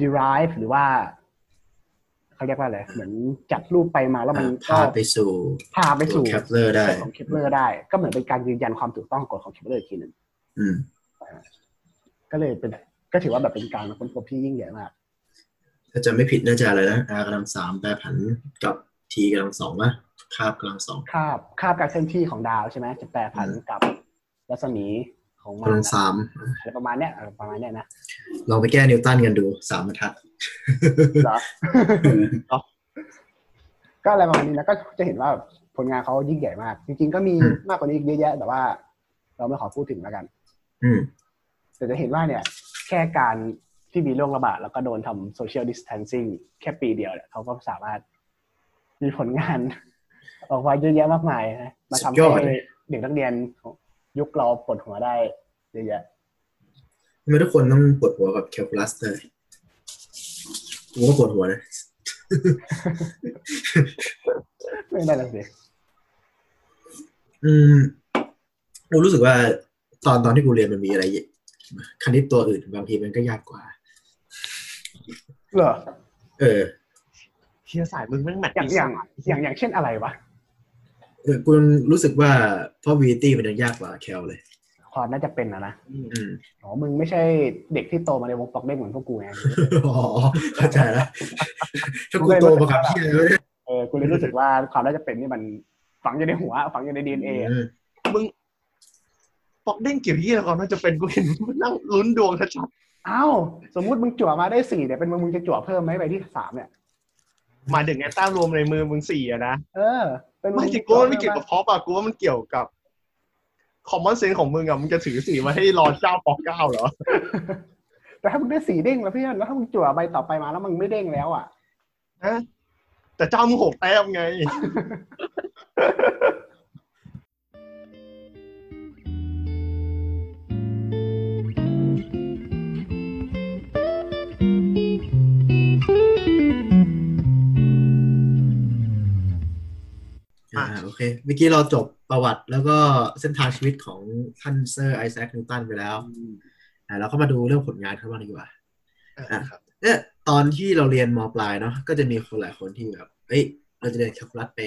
derive หรือว่าเขาเรียกว่าอะไรเหมือนจัดรูปไปมาแล้วมันพาไปสู่เคปเลอร์ได้ของเคปเลอร์ได้ก็เหมือนเป็นการยืนยันความถูกต้องกฎของเคปเลอร์อีกทีนึงก็เลยเป็นก็ถือว่าแบบเป็นการค้นพบที่ยิ่งใหญ่มากถ้าจะไม่ผิดน่าจะอะไรนะ r กำลัง3แปรผันกับ t กำลัง2ป่ะคาบกำลัง2คาบการเคลื่อนที่ของดาวใช่ไหมจะแปรผันกับรัศมีของมันกำลัง3อะไรประมาณเนี้ยนะลองไปแก้นิวตันกันดู3บรรทัดเหรอก็อะไรประมาณนี้นะก็จะเห็นว่าผลงานเขายิ่งใหญ่มากจริงๆก็มีมากกว่านี้อีกเยอะแยะแต่ว่าเราไม่ขอพูดถึงแล้วกันแต่จะเห็นว่าเนี่ยแค่การที่มีโรคระบาดแล้วก็โดนทำโซเชียลดิสแทนซิ่งแค่ปีเดียวเนี่ยเขาก็สามารถมีผลงานออกมาเยอะแยะมากมายนะมาทำให้เด็กนักเรียนยุคเราปวดหัวได้เยอะแยะทำไมทุกคนต้องปวดหัวกับแคลคูลัสเลยกูก็ปวดหัวนะไม่ได้เลยสิกูรู้สึกว่าตอนที่กูเรียนมันมีอะไรคณิตตัวอื่นบางทีมันก็ยากกว่าเหรอเชี่ยสายมึงแม่งแมทอย่างเช่นอะไรวะกูรู้สึกว่าprobabilityมันยังยากกว่าแคลเลยความน่าจะเป็นนะอ๋อมึงไม่ใช่เด็กที่โตมาในวงปอกเล่นเหมือนพวกกูไงอ๋อเข้าใจแล้วถ้ากูโตมากับพี่เลยกูเลยรู้สึกว่าความน่าจะเป็นนี่มันฝังอยู่ในหัวฝังอยู่ใน DNA มึงปอกเด้งเกี่ยวเหี้ยความน่าจะเป็นกูเห็นมึงนั่งลุ้นดวงชัดๆอ้าวสมมุติมึงจั่วมาได้4เนี่ยเป็นมึงจะจั่วเพิ่มมั้ยไปที่3เนี่ยมาถึงไอ้แต้มรวมในมือมึง4อ่ะนะเป็นไม่จริงกูไม่เกี่ยวกับพอป่ะกูว่ามันเกี่ยวกับคอมมอนเซนส์ของมึงอะมึงจะถือ4มาให้รอเจ้าปอก9เหรอแต่ถ้ามึงได้4เด้งแล้วเพื่อนแล้วถ้ามึงจั่วใบต่อไปมาแล้วมึงไม่เด้งแล้วอ่ะนะแต่เจ้ามึง6แต้มไงโอเคเมื่อกี้เราจบประวัติแล้วก็เส้นทางชีวิตของท่านเซอร์ไอแซคนิวตันไปแล้วเราก็มาดูเรื่องผลงานเขาบ้างดีกว่าเนี่ยตอนที่เราเรียนม.ปลายเนาะก็จะมีคนหลายคนที่แบบเอ้ยเราจะเรียนแคลคูลัสไป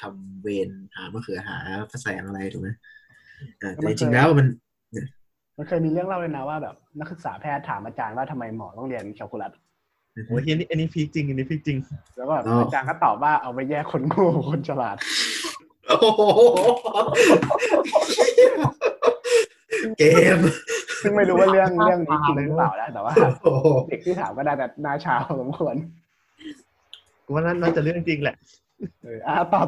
ทำเวรหามะเขือหาฟ้าแสงอะไรถูกไหมแต่จริงๆแล้วมันเคยมีเรื่องเล่าเลยนะว่าแบบนักศึกษาแพทย์ถามอาจารย์ว่าทำไมหมอต้องเรียนแคลคูลัสโอ้ยอันนี้พีคจริงอันนี้พีคจริงแล้วก็อาจารย์ก็ตอบว่าเอาไปแยกคนโง่คนฉลาดเกมซึ่งไม่รู้ว่าเรื่องนี้จริงหรือเปล่านะแต่ว่าเด็กที่ถามก็ได้แต่หน้าชาสมควรกูว่าน่าจะเรื่องจริงแหละต่อ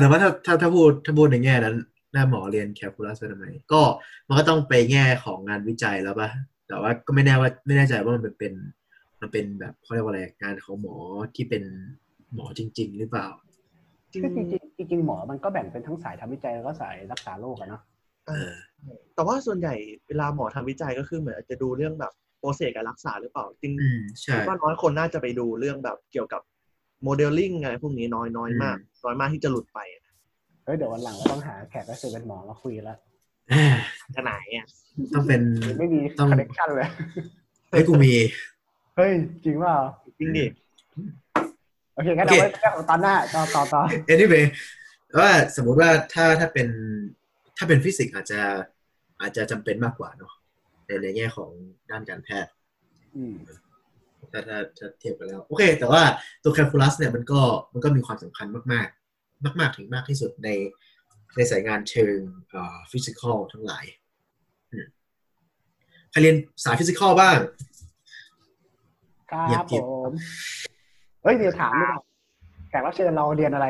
แต่ว่าถ้าพูดในแง่นั้นหน้าหมอเรียนแคลคูลัสทำไมก็มันก็ต้องไปแง่ของงานวิจัยแล้วป่ะแต่ว่าก็ไม่แน่ใจว่ามันเป็นแบบเขาเรียกว่าอะไรงานของหมอที่เป็นหมอจริงๆหรือเปล่าจริงหมอมันก็แบ่งเป็นทั้งสายทำวิจัยแล้วก็สายรักษาโรคอะเนาะแต่ว่าส่วนใหญ่เวลาหมอทำวิจัยก็คือเหมือนจะดูเรื่องแบบโปรเซสการรักษาหรือเปล่าจริงก็น้อยคนน่าจะไปดูเรื่องแบบเกี่ยวกับโมเดลลิ่งอะไรพวกนี้น้อยมากที่จะหลุดไปเดี๋ยววันหลังเราต้องหาแขกรับเชิญเป็นหมอมาคุยแล้วจะไหนอ่ะต้องเป็นไม่มีคอนเนคชั่นเลยเฮ้ยกูมีเฮ้ยจริงว่าจริงดิโอเคงั้นเอาไว้เรื่องของตอนหน้าต่อ anyway ว่าสมมุติว่าถ้าเป็นฟิสิกส์อาจจะจำเป็นมากกว่าเนาะในแง่ของด้านการแพทย์ถ้าเทียบกันแล้วโอเคแต่ว่าตัวแคลคูลัสเนี่ยมันก็มีความสำคัญมากๆมากๆถึงมากที่สุดในสายงานเชิงฟิสิกอลทั้งหลายใครเรียนสายฟิสิกอลบ้างครับผมเฮ้ยเดี๋ยวถามด้วยแขกรับเชิญเราเรียนอะไร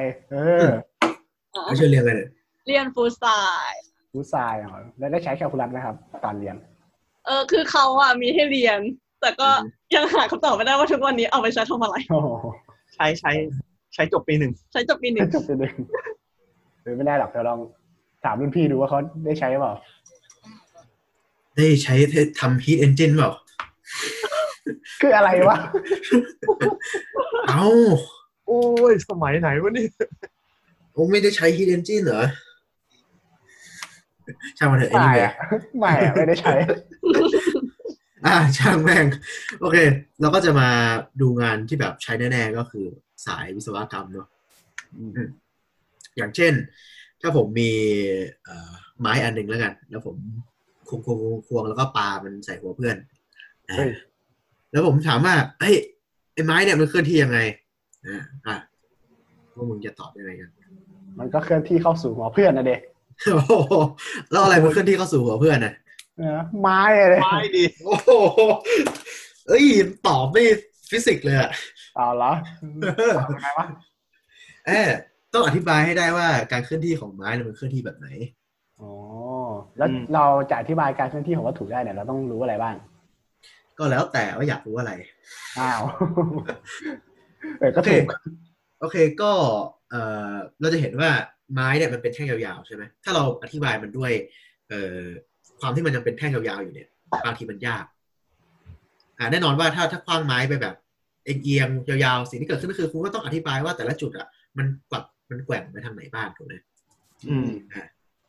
เขาเชิญเรียนอะไรเนี่ยเรียนฟู้ดไซน์เหรอแล้วได้ใช้แคลคูลัสไหมครับตอนเรียนคือเขาอ่ะมีให้เรียนแต่ก็ยังหาคำตอบไม่ได้ว่าทุกวันนี้เอาไปใช้ทำอะไรใช้จบปีหนึ่งไม่ได้หรอกเดี๋ยวลองถ ามรุ่นพี่ดูว่าเขาได้ใช้เปล่าได้ใช้ทำ heat engine เปล่าคืออะไรวะเอ้าโอ้ยสมัยไหนวะนี่โอ้ไม่ได้ใช้ heat engine เหรอช่างมันเถอะไม่ได้ใช้ช่างแม่งโอเคเราก็จะมาดูงานที่แบบใช้แน่ๆก็คือสายวิศวกรรมเนาะอย่างเช่นถ้าผมมีไม้อันหนึ่งแล้วกันแล้วผมควงแล้วก็ปามันใส่หัวเพื่อนแล้วผมถามว่าเฮ้ยไอ้ไม้เนี่ยมันเคลื่อนที่ยังไงพวกมึงจะตอบยังไงกันมันก็เคลื่อนที่เข้าสู่หัวเพื่อนนะเด็กแล้วอะไรมันเคลื่อนที่เข้าสู่หัวเพื่อนน่ะไม้อะไรไม้ดิโอ้โหเอ้ยตอบไม่ฟิสิกส์เลยอ่ะเอาละยังไงวะต้องอธิบายให้ได้ว่าการเคลื่อนที่ของไม้มันเคลื่อนที่แบบไหนอ๋อแล้วเราจะอธิบายการเคลื่อนที่ของวัตถุได้เนี่ยเราต้องรู้อะไรบ้างก็แล้วแต่ว่าอยากรู้อะไรอ้าวก็ถูกโอเคก็เราจะเห็นว่าไม้เนี่ยมันเป็นแท่งยาวๆใช่ไหมถ้าเราอธิบายมันด้วยความที่มันยังเป็นแท่งยาวๆอยู่เนี่ยบางทีมันยากแน่นอนว่าถ้าคว้างไม้ไปแบบเอียงๆยาวๆสิ่งที่เกิดขึ้นก็คือคุณก็ต้องอธิบายว่าแต่ละจุดอ่ะมันแกว่งไปทางไหนบ้างถูกไหม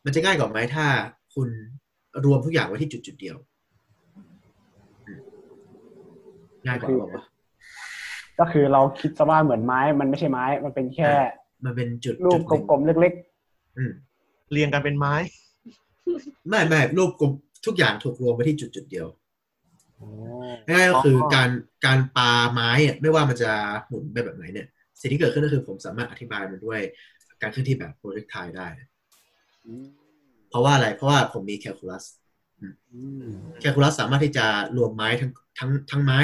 มันจะง่ายกว่าไหมถ้าคุณรวมทุกอย่างไว้ที่จุดๆเดียวง่ายกว่าหรอก็คือเราคิดซะว่าเหมือนไม้มันไม่ใช่ไม้มันเป็นแค่มันเป็นจุดรูปกลมๆเล็กๆเรียงกันเป็นไม้ไม่รูปกลมทุกอย่างถูกรวมไปที่จุดๆเดียวนั่นก็คือการปาไม้ไม่ว่ามันจะหมุนไปแบบไหนเนี่ยสิ่งที่เกิดขึ้นก็คือผมสามารถอธิบายมันด้วยการเคลื่อนที่แบบโปรเจคไทล์ได้เพราะว่าอะไรเพราะว่าผมมีแคลคูลัสสามารถที่จะรวมไม้ทั้งไม้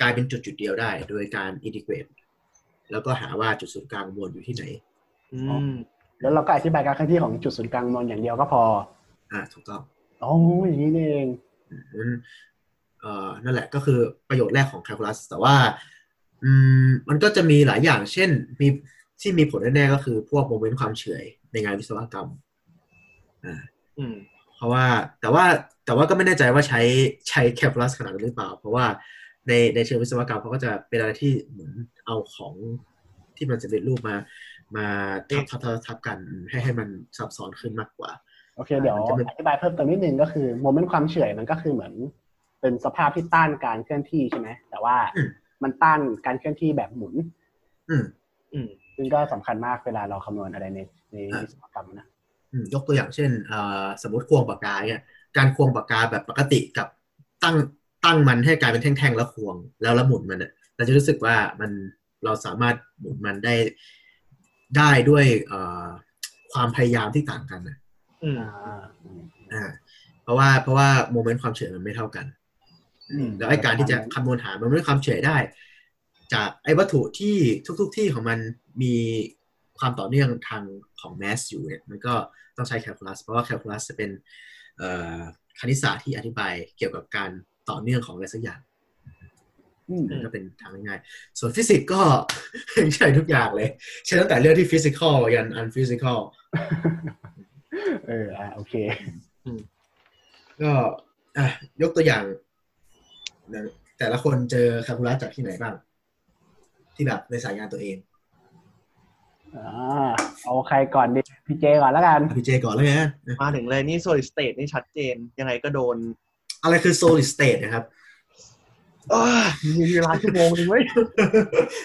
กลายเป็นจุดๆเดียวได้โดยการอินทิเกรตแล้วก็หาว่าจุดศูนย์กลางมวลอยู่ที่ไหนแล้วเราก็อธิบายการเคลื่อนที่ของจุดศูนย์กลางมวลอย่างเดียวก็พอถูกต้องอ๋ออย่างนี้เองนั่นแหละก็คือประโยชน์แรกของแคลคูลัสแต่ว่ามันก็จะมีหลายอย่างเช่นมีที่มีผลแน่ๆก็คือพวกโมเมนต์ความเฉื่อยในงานวิศวกรรมเพราะว่าแต่ว่าก็ไม่แน่ใจว่าใช้แคลคูลัสขนาดนั้นหรือเปล่าเพราะว่าในเชิงวิศวกรรมเขาก็จะเป็นอะไรที่เหมือนเอาของที่มันจะเป็นรูปมาทับกันให้มันซับซ้อนขึ้นมากกว่าโอเคเดี๋ยวอธิบายเพิ่มเติมนิดนึงก็คือโมเมนต์ความเฉื่อยมันก็คือเหมือนเป็นสภาพที่ต้านการเคลื่อนที่ใช่ไหมแต่ว่ามันต้านการเคลื่อนที่แบบหมุนซึ่งก็สำคัญมากเวลาเราคำนวณอะไรในวิศวกรรมนะยกตัวอย่างเช่นสมมติควงปากกาเนี่ยการควงปากกาแบบปกติกับตั้งมันให้กลายเป็นแท่งๆแล้วควงแล้วหมุนมันเนี่ยเราจะรู้สึกว่ามันเราสามารถหมุนมันได้ด้วยความพยายามที่ต่างกันนะเพราะว่าโมเมนต์ความเฉื่อยมันไม่เท่ากันแล้วไอ้การที่จะคำนวณหาโมเมนต์ความเฉื่อยได้จากไอ้วัตถุที่ทุกที่ของมันมีความต่อเนื่องทางของแมสอยู่เนี่ยมันก็ต้องใช้แคลคูลัสเพราะว่าแคลคูลัสจะเป็นคณิตศาสตร์ที่อธิบายเกี่ยวกับการต่อเนื่องของอะไรสักอย่างก็เป็นทางง่ายๆส่วนฟิสิกส์ก็ใช้ทุกอย่างเลยใช้ตั้งแต่เรื่องที่ฟิสิกอลยันอันฟิสิกอลโอเคก็ยกตัวอย่างแต่ละคนเจอแคลคูลัสจากที่ไหนบ้างที่แบบในสายงานตัวเองเอาใครก่อนดิพี่เจก่อนแล้วกันพี่เจก่อนแล้วนะมาถึงเลยนี่โซลิดสเตทนี่ชัดเจนยังไงก็โดนอะไรคือโซลิดสเตทนะครับมีเวลาชั่วโมงนึงเว้ย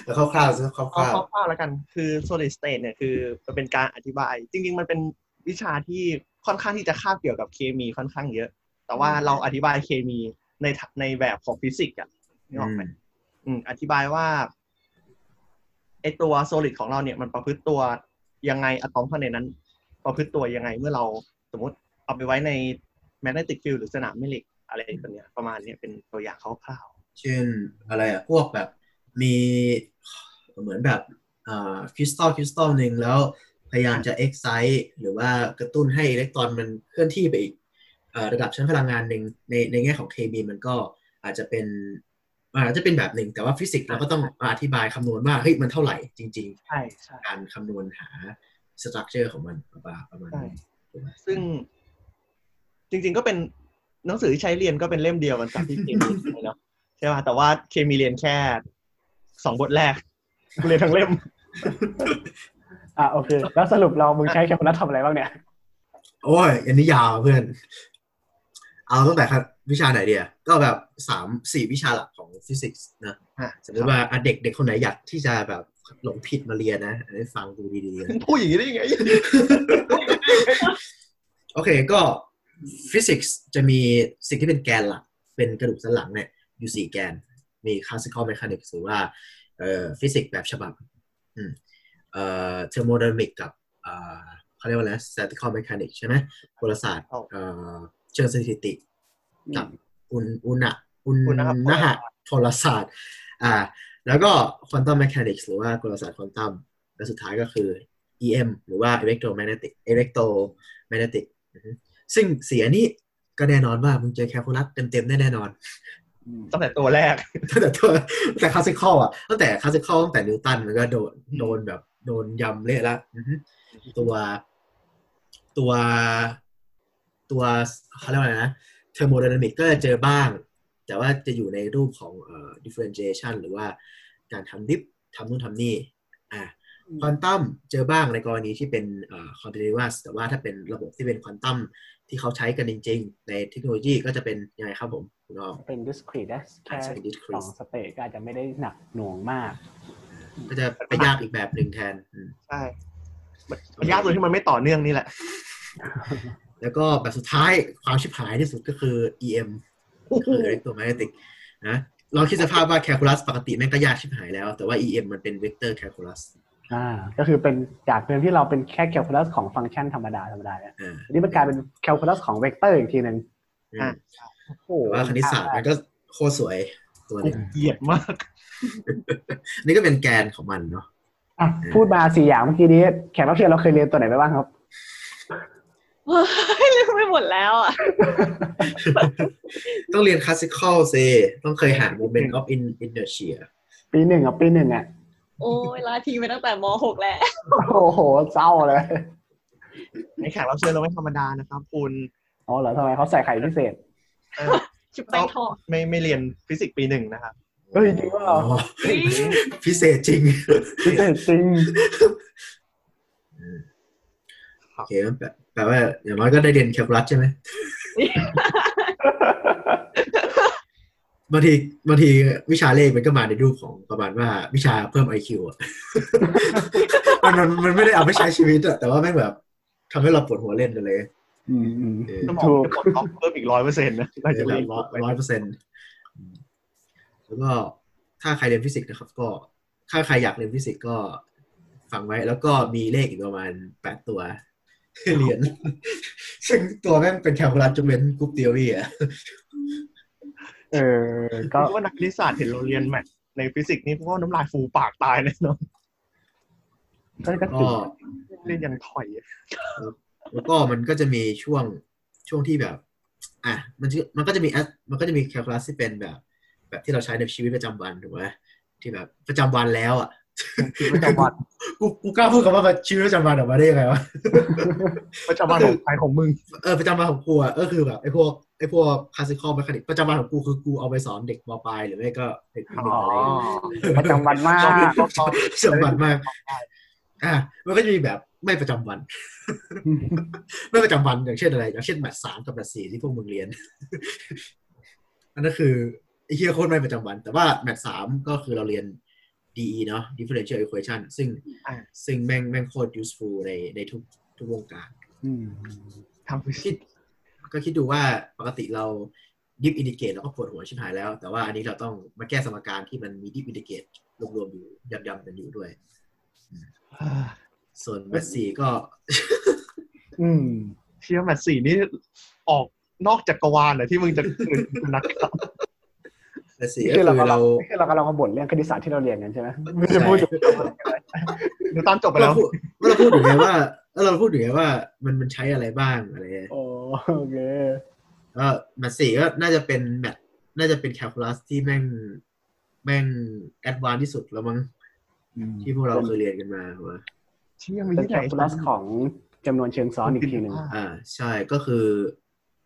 แต่คร่าวๆนะคร่าวๆแล้วกันคือโซลิดสเตทเนี่ยคือมันเป็นการอธิบายจริงๆมันเป็นวิชาที่ค่อนข้างที่จะคาบเกี่ยวกับเคมีค่อนข้างเยอะแต่ว่าเราอธิบายเคมีในแบบของฟิสิกส์อ่ะนี่ออกไหมอธิบายว่าไอตัวโซลิดของเราเนี่ยมันประพฤติตัวยังไงอะตอมข้างในนั้นประพฤติตัวยังไงเมื่อเราสมมติเอาไปไว้ในแมกเนติกฟิลด์หรือสนามแม่เหล็กอะไรแบบนี้ประมาณนี้เป็นตัวอย่างคร่าวๆเช่นอะไรอ่ะพวกแบบมีเหมือนแบบคริสตัลนึงแล้วพยายามจะ excite หรือว่ากระตุ้นให้อิเล็กตรอนมันเคลื่อนที่ไปอีกระดับชั้นพลังงานหนึ่งในแง่ของเคมีมันก็อาจจะเป็นแบบหนึ่งแต่ว่าฟิสิกส์เราก็ต้องอธิบายคำนวณว่าเฮ้ยมันเท่าไหร่จริงๆการคำนวณหา structure ของมันประมาณนี้ ซึ่งจริงๆก็เป็นหนังสือที่ใช้เรียนก็เป็นเล่มเดียวกันกับที่เคมีเนาะใช่ป่ะแต่ว่าเคมีเรียนแค่2บทแรกกูเรียนทั้งเล่มอ่ะโอเคแล้วสรุปเรามึงใช้แคลคูลัสทำอะไรบ้างเนี่ยโอ้ยอันนี้ยาวเพื่อนเอาตั้งแต่วิชาไหนดีอ่ะก็แบบ 3-4 วิชาหลักของฟิสิกส์นะสมมติว่าเด็กๆคนไหนอยากที่จะแบบหลงผิดมาเรียนนะได้ฟังกูดีๆพูดอย่างนี้ได้ยังไงโอเคก็ฟิสิกส์จะมีสิ่งที่เป็นแกนหลักเป็นกระดูกสันหลังเนี่ยอยู่4แกนมีคลาสสิคอลเมคานิกส์หรือว่าฟิสิกส์แบบฉบับเทอร์โมไดนามิกกับเขาเรียกว่าอะไรสแตติคอลเมคานิกส์ใช่ไหมกลศาสตร์เชิงสถิติกับอุณหทรศาสตร์แล้วก็ควอนตัมเมคานิกส์หรือว่ากลศาสตร์ควอนตัมและสุดท้ายก็คือ EM หรือว่าอิเล็กโทรแมกเนติกซึ่งเสียนี้ก็แน่นอนว่ามึงเจอแคลคูลัสเต็มๆแน่นอนตั้งแต่ตัวแรกตั้งแต่คลาสสิคอลอ่ะตั้งแต่นิวตันมันก็โดนแบบโดนยำเละละตัวเขาเรียกว่าอะไรนะเทอร์โมไดนามิกก็จะเจอบ้างแต่ว่าจะอยู่ในรูปของdifferentiation หรือว่าการทำดิฟทำนู่นทำนี่ควอนตัมเจอบ้างในกรณีที่เป็นcontinuous แต่ว่าถ้าเป็นระบบที่เป็นควอนตัมที่เขาใช้กันจริงๆในเทคโนโลยีก็จะเป็นยังไงครับผมคุณน้องเป็น discrete นะแค่สองสเตจก็อาจจะไม่ได้หนักหน่วงมากก็จะไปยากอีกแบบหนึ่งแทนใช่มันยากตรงที่มันไม่ต่อเนื่องนี่แหละแล้วก็แบบสุดท้ายความชิบหายที่สุดก็คือ EM คือ electromagnetic นะเราคิดสภาพว่าแคลคูลัสปกติแม่งก็ยากชิบหายแล้วแต่ว่า EM มันเป็น vector calculusก็คือเป็นจากเดิมที่เราเป็นแค่แคลคูลัสของฟังก์ชันธรรมดาเนี่ยนี่มันกลายเป็นแคลคูลัสของเวกเตอร์อีกทีนึงโอ้ว่าคณิตศาสตร์มันก็โคตรสวยตัวนี้เกียดมากนี่ก็เป็นแกนของมันเนาะพูดมา4อย่างเมื่อกี้นี้แขกรับเชิญเราเคยเรียนตัวไหนไปบ้างครับเรียนไม่หมดแล้วอ่ะต้องเรียนคลาสสิคอลสิต้องเคยหา moment of inertia ปี 1อ่ะโอ้ยลาทีไปตั้งแต่ม.6 แล้วโอ้โหเศร้าเลยไอ้แขกรับเชิญเราไม่ธรรมดานะครับคุณอ๋อเหรอทำไมเขาใส่ไข่พิเศษชุบแป้งทอดไม่เรียนฟิสิกส์ปี1นะครับเฮ้ยจริงว่าพิเศษจริงโอเคแต่ว่าอย่างน้อยก็ได้เรียนแคลคูลัสใช่ไหมบางทีวิชาเลขมันก็มาในรูปของประมาณว่าวิชาเพิ่ม IQ อ่ะมันไม่ได้เอาไปใช้ชีวิตอ่ะแต่ว่าแม่งแบบทำให้เราปวดหัวเล่นกันเลยสมองจะปลดล็อกเพิ่มอีก 100% นะเราจะเรียน 100% แล้วก็ถ้าใครเรียนฟิสิกส์นะครับก็ถ้าใครอยากเรียนฟิสิกส์ก็ฟังไว้แล้วก็มีเลขอีกประมาณ8ตัวเรียนซึ่งตัวแม่งเป็นแคลคูลัสจุเมนกรุ๊ปทีโอรีอ่ะก็ว่านักวิทยาศาสตร์เห็นเราเรียนแมทในฟิสิกส์นี่เพราะว่าน้ำลายฟูปากตายแน่นอนก็เล่นยังถอยแล้วก็มันก็จะมีช่วงที่แบบมันก็จะมีแคลคูลัสที่เป็นแบบที่เราใช้ในชีวิตประจำวันถูกไหมที่แบบประจำวันแล้วอ่ะประจำวันกูกล้าพูดคำว่าชีวิตประจำวันออกมาได้ยังไงวะประจำวันของใครของมึงประจำวันของกูอ่ะก็คือแบบไอ้พวกคลาสสิคอลเมคานิกประจำวันของกูคือกูเอาไปสอนเด็กม.ปลายหรือไม่ก็เด็กอะไรประจำวันมากประจำวันมากมันก็จะมีแบบไม่ประจำวันไม่ประจำวันอย่างเช่นอะไรอย่างเช่นแมท3กับแมท4ที่พวกมึงเรียนอันนั้นคือไอ้เหี้ยโคตรไม่ประจำวันแต่ว่าแมท3ก็คือเราเรียน DE เนาะ Differential Equation ซึ่งแม่งโคตร useful ในทุกวงการทำคิดก็คิดดูว่าปกติเราดิฟอินดิเกตแล้วก็ปวดหัวชิบหายแล้วแต่ว่าอันนี้เราต้องมาแก้สมการที่มันมีดิฟอินดิเกตรวมๆอยู่ย้ำๆกันอยู่ด้วยส่วนแมท4ก็เชื่อแมท4นี่ออกนอกจักรวาลน่ะที่มึงจะนักครับแมท4คือเรากำลังมาบ่นเรื่องคณิตศาสตร์ที่เราเรียนกันใช่มั้ยมึงจะพูดอยู่ตอนจบไปแล้วเราพูดอยู่ไงว่าแล้วเราพูดถึงว่ามันใช้อะไรบ้างอะไรโอเคก็แมท4ก็น่าจะเป็นแบบน่าจะเป็นแคลคูลัสที่แม่งแอดวานซ์ที่สุดแล้วมั้งที่พวกเราเคยเรียนกันมาว่าที่ยังมีแคลคูลัสของ จำนวนเชิงซ้อนอีกทีนึงใช่ก็คือ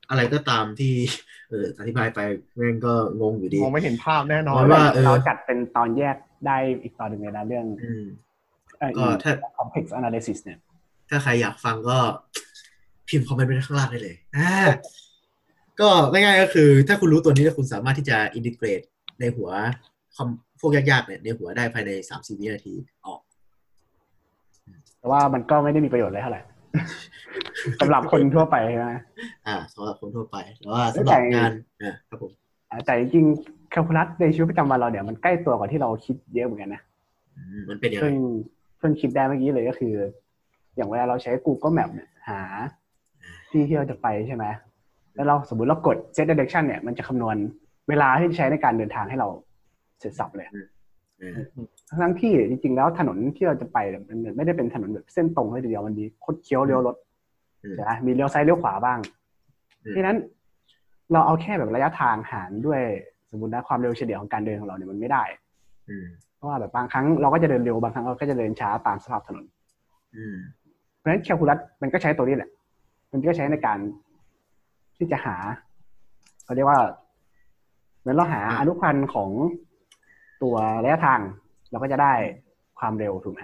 อะไรก็ตามที่อธิบายไปแม่งก็งงอยู่ดีมองไม่เห็นภาพแน่นอนว่าเราจัดเป็นตอนแยกได้อีกตอนหนึ่งในเรื่องก็ถ้า complex analysis เนี่ยถ้าใครอยากฟังก็พิมพ์คอมเมนต์ไปข้างล่างได้เลยก็ง่ายๆก็คือถ้าคุณรู้ตัวนี้แล้วคุณสามารถที่จะอินทิเกรตในหัวพวกยากๆเนี่ยในหัวได้ภายใน 3-4 วินาทีออกแต่ว่ามันก็ไม่ได้มีประโยชน์อะไรเท่าไหร่สำหรับคนทั่วไปใช่ไหมสำหรับคนทั่วไปแล้วสำหรับงานครับผมแต่จริงๆแคลคูลัสในชีวิตประจำวันเราเนี่ยมันใกล้ตัวกว่าที่เราคิดเยอะเหมือนกันนะมันเป็นยังไงเพิ่งคิดได้เมื่อกี้เลยก็คืออย่างเวลาเราใช้ Google Map เนี่ยหาที่ที่เราจะไปใช่ไหมแล้วเราสมมติเรากด Set Direction เนี่ยมันจะคำนวณเวลาที่ใช้ในการเดินทางให้เราเสร็จสับเลยทั้งที่จริงๆแล้วถนนที่เราจะไปมันไม่ได้เป็นถนนแบบเส้นตรงเลยทีเดียวมันมีคดเคี้ยวเลี้ยวรถใช่ไหมมีเลี้ยวซ้ายเลี้ยวขวาบ้างเพราะนั้นเราเอาแค่แบบระยะทางหารด้วยสมมตินะความเร็วเฉลี่ยของการเดินของเราเนี่ยมันไม่ได้เพราะว่าแบบบางครั้งเราก็จะเดินเร็วบางครั้งเราก็จะเดินช้าตามสภาพถนนเพราะฉะนั้นแคลคูลัสมันก็ใช้ตัวนี้แหละมันก็ใช้ในการที่จะหาเขาเรียกว่าเหมือนเราหาอนุพันธ์ของตัวระยะทางเราก็จะได้ความเร็วถูกไหม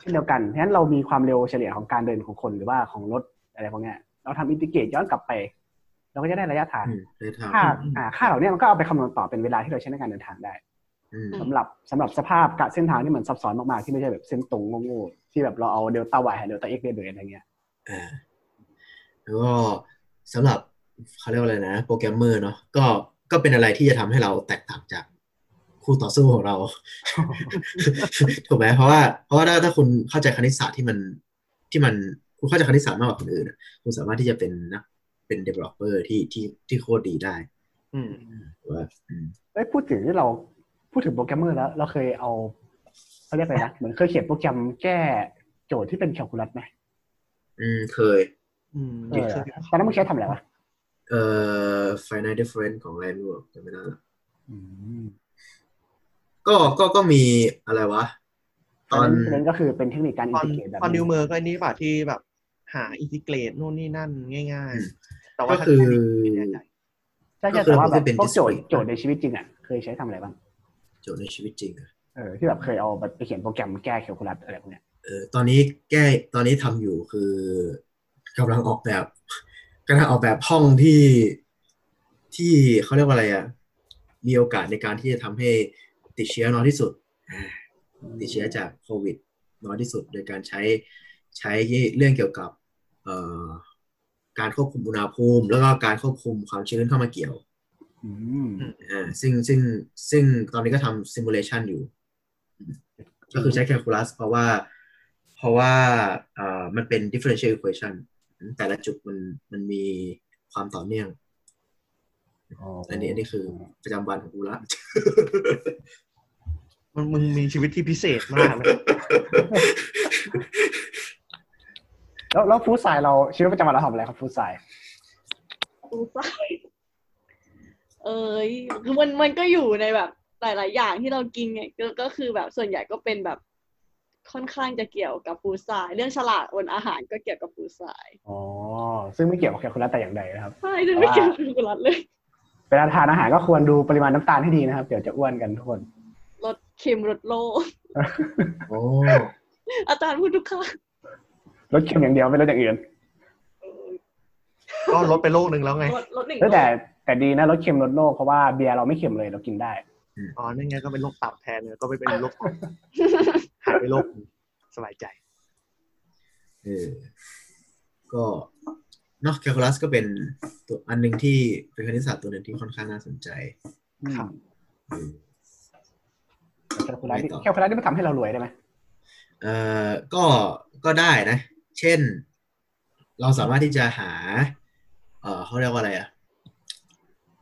เช่นเดียวกันเพราะฉะนั้นเรามีความเร็วเฉลี่ยของการเดินของคนหรือว่าของรถอะไรพวกนี้เราทำอินทิเกรตย้อนกลับไปเราก็จะได้ระยะทางค่าเหล่านี้มันก็เอาไปคำนวณต่อเป็นเวลาที่เราใช้ในการเดินทางได้สำหรับสภาพเส้นทางที่มันซับซ้อนมากๆที่ไม่ใช่แบบเส้นตรงโง่ๆที่แบบเราเอาเดลต้า y หาเดลต้า x ได้เลยอะไรเงี้ยแล้วก็สำหรับเขาเรียกว่าอะไรนะโปรแกรมเมอร์เนาะก็เป็นอะไรที่จะทำให้เราแตกต่างจากคู่ต่อสู้ของเรา ถูกไหมเพราะว่าถ้าคุณเข้าใจคณิตศาสตร์ที่มันคุณเข้าใจคณิตศาสตร์มากกว่าคนอื่นคุณสามารถที่จะเป็นนะเป็น developer ที่โคตรดีได้ว่าพูดถึงโปรแกรมเมอร์แล้วเราเคยเอาเขาเรียกอะไรนะเหมือนเคยเขียนโปรแกรมแก้โจทย์ที่เป็นแคลคูลัสไหมเคยตอนนั้นมึงใช้ทำอะไรวะfinite difference ของ line work จำไม่ได้ละก็มีอะไรวะตอนนั้นก็คือเป็นเทคนิคการอินทิเกรตแบบตอนนิวเมอร์ก็อันนี้ป่ะที่แบบหาอินทิเกรตนู่นนี่นั่นง่ายๆแต่ว่าก็คือใช่แต่ว่าแบบพวกโจทย์ในชีวิตจริงอ่ะเคยใช้ทำอะไรบ้างโจทย์ในชีวิตจริงอ่ะที่แบบเคยเอาไปเขียนโปรแกรมแก้แคลคูลัสอะไรพวกเนี้ยตอนนี้ทำอยู่คือกำลังออกแบบห้องที่เขาเรียกว่าอะไรอ่ะมีโอกาสในการที่จะทำให้ติดเชื้อน้อยที่สุดติดเชื้อจากโควิดน้อยที่สุดโดยการใช้เรื่องเกี่ยวกับการควบคุมอุณหภูมิแล้วก็การควบคุมความชื้นเข้ามาเกี่ยวซึ่งตอนนี้ก็ทำซิมูเลชันอยู่ก็คือใช้แคลคูลัสเพราะว่ามันเป็น differential equation แต่ละจุดมันมีความต่อเนื่องอันนี้คือประจำวันของกูละมึงมีชีวิตที่พิเศษมากเลยแล้วฟู้ดไซด์เราชีวิตประจำวันเราทำอะไรครับฟู้ดไซด์คือมันก็อยู่ในแบบหลายๆอย่างที่เรากินไงก็คือแบบส่วนใหญ่ก็เป็นแบบค่อนข้างจะเกี่ยวกับฟู้ดไซด์เรื่องฉลากบนอาหารก็เกี่ยวกับฟู้ดไซด์อ๋อซึ่งไม่เกี่ยวกับแคลคูลัสแต่อย่างใดนะครับใช่ซึ่งไม่เกี่ยวกับแคลคูลัสเลยเวลาทานอาหารก็ควรดูปริมาณน้ำตาลให้ดีนะครับเดี๋ยวจะอ้วนกันทุกคนลดเค็มลดโลโอ้อาจารย์พูดทุกครั้งลดเค็มอย่างเดียวไม่ลดอย่างอื่นก็ลดไปโลนึงแล้วไงแต่ดีนะลดเค็มลดโลเพราะว่าเบียร์เราไม่เค็มเลยเรากินได้อ๋อนั่นไงก็เป็นโรคตับแทนเนี่ยก็ไม่เป็นโรคหายไปโรคสบายใจก็นอกแคลคูลัสก็เป็นตัวอันนึงที่เป็นคณิตศาสตร์ตัวนึงที่ค่อนข้างน่าสนใจครับแคลคูลัสนี่มันทำให้เรารวยได้ไหมก็ได้นะเช่นเราสามารถที่จะหาเขาเรียกว่าอะไรอะ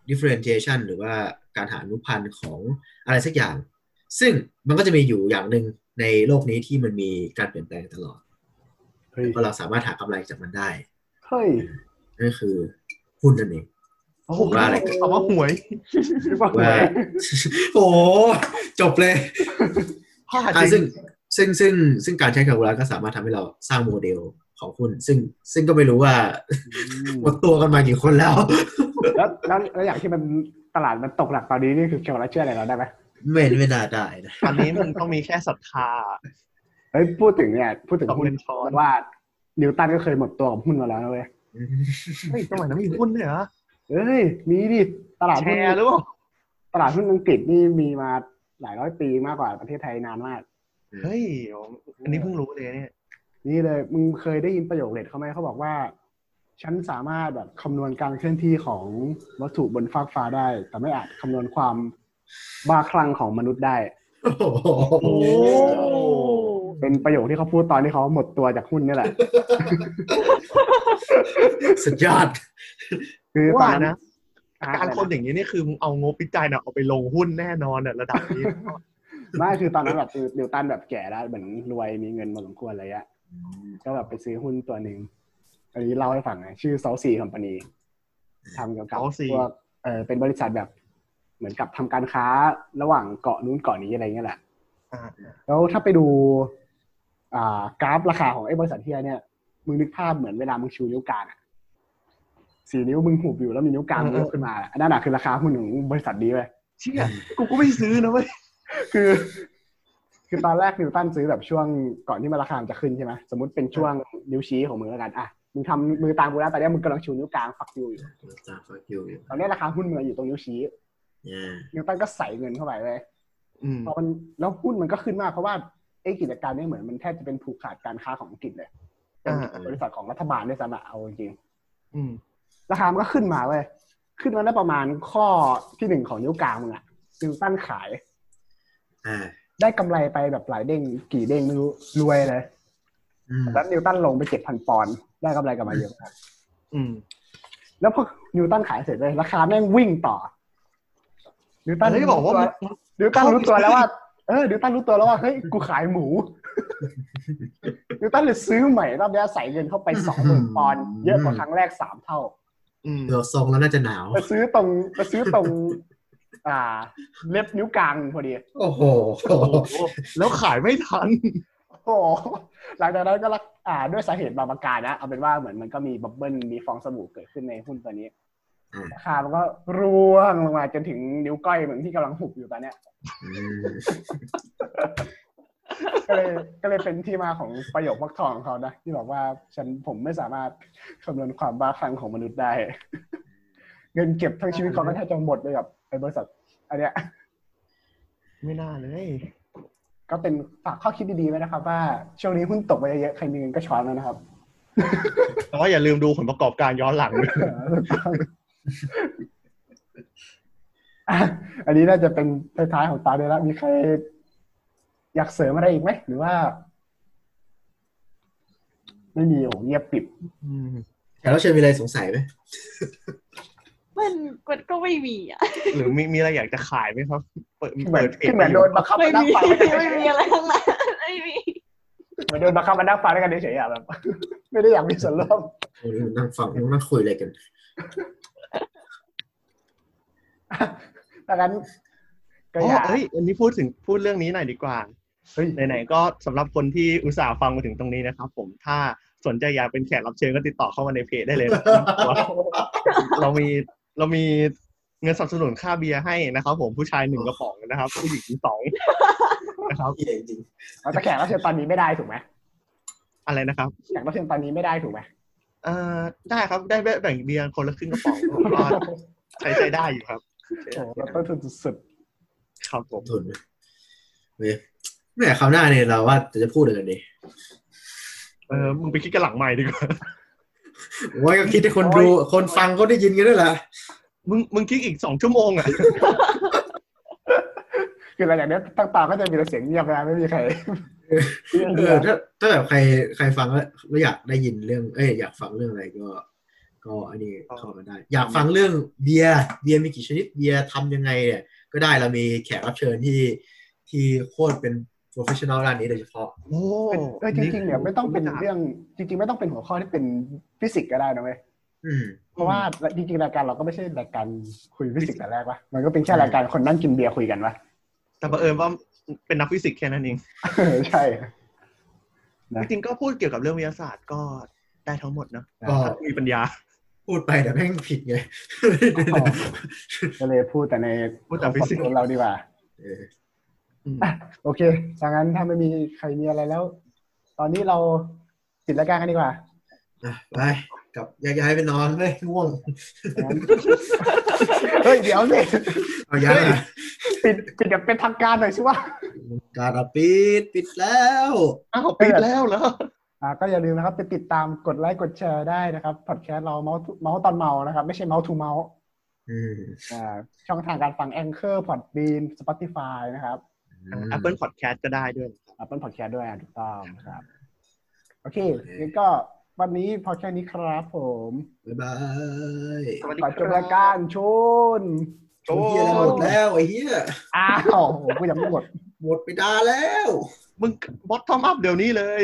differentiation หรือว่าการหาอนุพันธ์ของอะไรสักอย่างซึ่งมันก็จะมีอยู่อย่างหนึ่งในโลกนี้ที่มันมีการเปลี่ยนแปลงตลอดก็เราสามารถหากำไรจากมันได้เฮ้ยนั่นคือหุ้นนั่นเองว่าอะไรกันว่าหวยโอ้โหจบเลยซึ่งการใช้แคลคูลัสก็สามารถทำให้เราสร้างโมเดล ของคุณซึ่งก็ไม่รู้ว่าหมดตัวกันมากี่คนแล้ว แล้วอย่างที่มันตลาดมันตกหนักตอนนี้นี่คือเกี่ยวกับเชื่ออะไรเราได้ไหมไม่น่าได้นะตอนนี้มันต้องมีแค่ศรัทธาเฮ้ยพูดถึงหุ้นว่านิวตันก็เคยหมดตัวกับหุ้นมาแล้วนะเว้ยเฮ้ยสมัยนั้นมีหุ้นด้วยเหรอเอ้ยมีดิตลาดหุ้นหรือเปล่าตลาดหุ้นอังกฤษนี่มีมาหลายร้อยปีมากกว่าประเทศไทยนานมากเฮ้ยอันนี้เพิ่งรู้เลยเนี่ยนี่เลยมึงเคยได้ยินประโยคเด็ดเขาไหมเขาบอกว่าฉันสามารถแบบคำนวณการเคลื่อนที่ของวัตถุบนฟากฟ้าได้แต่ไม่อาจคำนวณความบ้าคลั่งของมนุษย์ได้เป็นประโยคที่เขาพูดตอนที่เขาหมดตัวจากหุ้นนี่แหละสุดยอดคือตอนนะการคนอย่างนี้นี่คือเอางบวิจัยเนี่ยเอาไปลงหุ้นแน่นอนเนี่ยระดับนี้ไม่คือตอนนั้นแบบนิวตันแบบแก่แล้วเหมือนรวยมีเงินมาสมควรอะไรอ่ะก็แบบไปซื้อหุ้นตัวนึงอันนี้เล่าให้ฟังนะชื่อ South Sea Company ทำเกี่ยวกับพวกเป็นบริษัทแบบเหมือนกับทำการค้าระหว่างเกาะนู้นเกาะนี้อะไรเงี้ยแหละแล้วถ้าไปดูกราฟราคาของไอ้บริษัทเฮียเนี่ยมึงนึกภาพเหมือนเวลามึงชูนิ้วกลางสี่นิ้วมึงหุบอยู่แล้วมีนิ้วกลางยกขึ้นมาอันนั้นน่ะคือราคาหุ้นของบริษัทนี้เว้ยเชี่ยกูไม่ซื้อนะเว้ยคือตอนแรกนิวตันซื้อแบบช่วงก่อนที่มันราคาจะขึ้นใช่ไหมสมมติเป็นช่วงนิ้วชี้ของมึงแล้วกันอ่ะมึงทำมือตามกูแล้วตอนนี้มึงกำลังชูนิ้วกลางฟักยูอยู่ตอนนี้ราคาหุ้นมึงอยู่ตรงนิ้วชี้นิวตันก็ใส่เงินเข้าไปเลยพอมันแล้วหุ้นมันก็ขึ้นมากเพราะว่าไอ้กิจการนี้เหมือนมันแทบจะเป็นผูกขาดการค้าของอังกฤษเลยบริษัทของรัฐบาลด้วยซ้ำอะเอาจริงราคามันก็ขึ้นมาเว้ยขึ้นมาได้ประมาณข้อที่หนึ่งของนิ้วกลางมึงอะนิวตันขายได้กำไรไปแบบหลายเด้งกี่เด้งไม่รู้รวยเลยแล้วนิวตันลงไป 7,000 ปอนด์ได้กำไรกลับมาเยอะมากแล้วพอนิวตันขายเสร็จเลยราคาแม่งวิ่งต่อนิวตันได้บอกว่านิวตันรู้ตัวแล้วว่านิวตันรู้ตัวแล้วว่าเฮ้ยกูขายหมูนิวตันเลยซื้อใหม่รอบนี้ใส่เงินเข้าไป 20,000 ปอนด์เยอะกว่าครั้งแรก3เท่าเดี๋ยวทรงแล้วน่าจะหนาวไปซื้อตรงเล็บนิ้วกลางพอดีโอ้โหแล้วขายไม่ทันโอ้หลังจากนั้นก็ด้วยสาเหตุบางประการนะเอาเป็นว่าเหมือนมันก็มีบับเบิ้ลมีฟองสบู่เกิดขึ้นในหุ้นตัวนี้ราคามันก็ร่วงลงมาจนถึงนิ้วก้อยเหมือนที่กำลังหุบอยู่ตอนเนี้ยก็เลยเป็นที่มาของประโยควักทองของเขานะที่บอกว่าผมไม่สามารถคำนวณความบ้าคลั่งของมนุษย์ได้เงินเก็บทั้งชีวิตเขาก็แทบจะหมดเลยกับไอ้บริษัทอันเนี้ยไม่น่าเลยก็เป็นฝากข้อคิดดีๆไว้นะครับว่าช่วงนี้หุ้นตกไปเยอะใครมีเงินก็ช้อนแล้วนะครับแต่ว่าอย่าลืมดูผลประกอบการย้อนหลังด้วย อันนี้น่าจะเป็นท้ายๆของตาเลยละมีใครอยากเสริมอะไรอีกไหมหรือว่าไม่มีโอ้เงียบปิดแต่เราเชิญมีอะไรสงสัยไหมมันก็ไม่มีอ่ะหรือมีอะไรอยากจะขายไหมครับเปิดเองเหมือนโดนบังคับมานั่งฟังไม่มีอะไรทั้งนั้นไม่มีเหมือนโดนบังคับมานั่งฟังด้วยกันเฉยๆแบบไม่ได้อยากมีส่วนร่วมนั่งฟังนั่งคุยอะไรกันดังนั้นก็อยากเฮ้ยวันนี้พูดเรื่องนี้หน่อยดีกว่าเฮ้ยไหนๆก็สำหรับคนที่อุตส่าห์ฟังมาถึงตรงนี้นะครับผมถ้าสนใจอยากเป็นแขกรับเชิญก็ติดต่อเข้ามาในเพจได้เลยเรามีเงินสนับสนุนค่าเบียร์ให้นะครับผมผู้ชาย1กระป๋องนะครับผู้หญิง2นะครับจริงๆเอาแต่แขกรับเชิญตอนนี้ไม่ได้ถูกมั้ยอะไรนะครับแขกรับเชิญตอนนี้ไม่ได้ถูกมั้ยได้ครับได้แบ่งเบียร์คนละครึ่งกระป๋องก็ใช้ได้อยู่ครับโอ้ต้นทุนสุดๆครับผมทุนเนี่ยแหมคราวหน้าเนี่ยเราว่าจะพูดอะไรดีมึงไปคิดกันหลังใหม่ดีกว่าโอ้ยก็คิดให้คนดูคนฟังเขาได้ยินกันด้วยล่ะมึงคิดอีก2ชั่วโมงอ่ะคืออะไรอย่างเนี้ยตั้งตาก็จะมีเสียงเงียบนะไม่มีใครถ้าแบบใครฟังแล้วอยากได้ยินเรื่องอยากฟังเรื่องอะไรก็อันนี้เข้ามาได้อยากฟังเรื่องเบียร์มีกี่ชนิดเบียร์ทำยังไงเนี่ยก็ได้เรามีแขกรับเชิญที่โคตรเป็นprofessional ร้านนี้โดยเฉพาะโอ้จริงๆเนี่ยไม่ต้องเป็นเรื่องจริงๆไม่ต้องเป็นหัวข้อที่เป็นฟิสิกส์ก็ได้นะเว้ยเพราะว่าจริงๆรายการเราก็ไม่ใช่รายการคุยฟิสิกส์แต่แรกวะมันก็เป็นแค่รายการคนนั่งกินเบียร์คุยกันวะแต่บังเอิญว่าเป็นนักฟิสิกส์แค่นั้นเองใช่ จริงๆก็พูดเกี่ยวกับเรื่องวิทยาศาสตร์ก็ได้ทั้งหมดเนาะถ้ามีปัญญาพูดไปแต่แม่งผิดไงก็เลยพูดแต่ในพูดแต่ฟิสิกส์ของเราดีกว่าโอเคถ้างั้นถ้าไม่มีใครมีอะไรแล้วตอนนี้เราปิดรายการกันดีกว่าไปกับย้ายไปนอนเลยง่วงเฮ้ยเดี๋ยวสิเอาย้ายปิดแบบเป็นทางการหน่อยใช่ป่ะการปิดแล้วอ้าวปิดแล้วเหรอก็อย่าลืมนะครับไปติดตามกดไลค์กดแชร์ได้นะครับพอดแคสต์เราเมาส์ตอนเมานะครับไม่ใช่เมาส์ทูเมาส์ช่องทางการฟัง Anchor Podbean Spotify นะครับ Apple Podcast ก็ได้ด้วย Apple Podcast ด้วยถูกต้องครับโอเคงั้นก็วันนี้พอแค่นี้ครับผมบ๊ายบายขอจบรายการชนเหี้ยหมดแล้วไอ้เหี้ยอ้าวกูยังไม่หมดไปดาแล้วมึงบอททอมอัพเดี๋ยวนี้เลย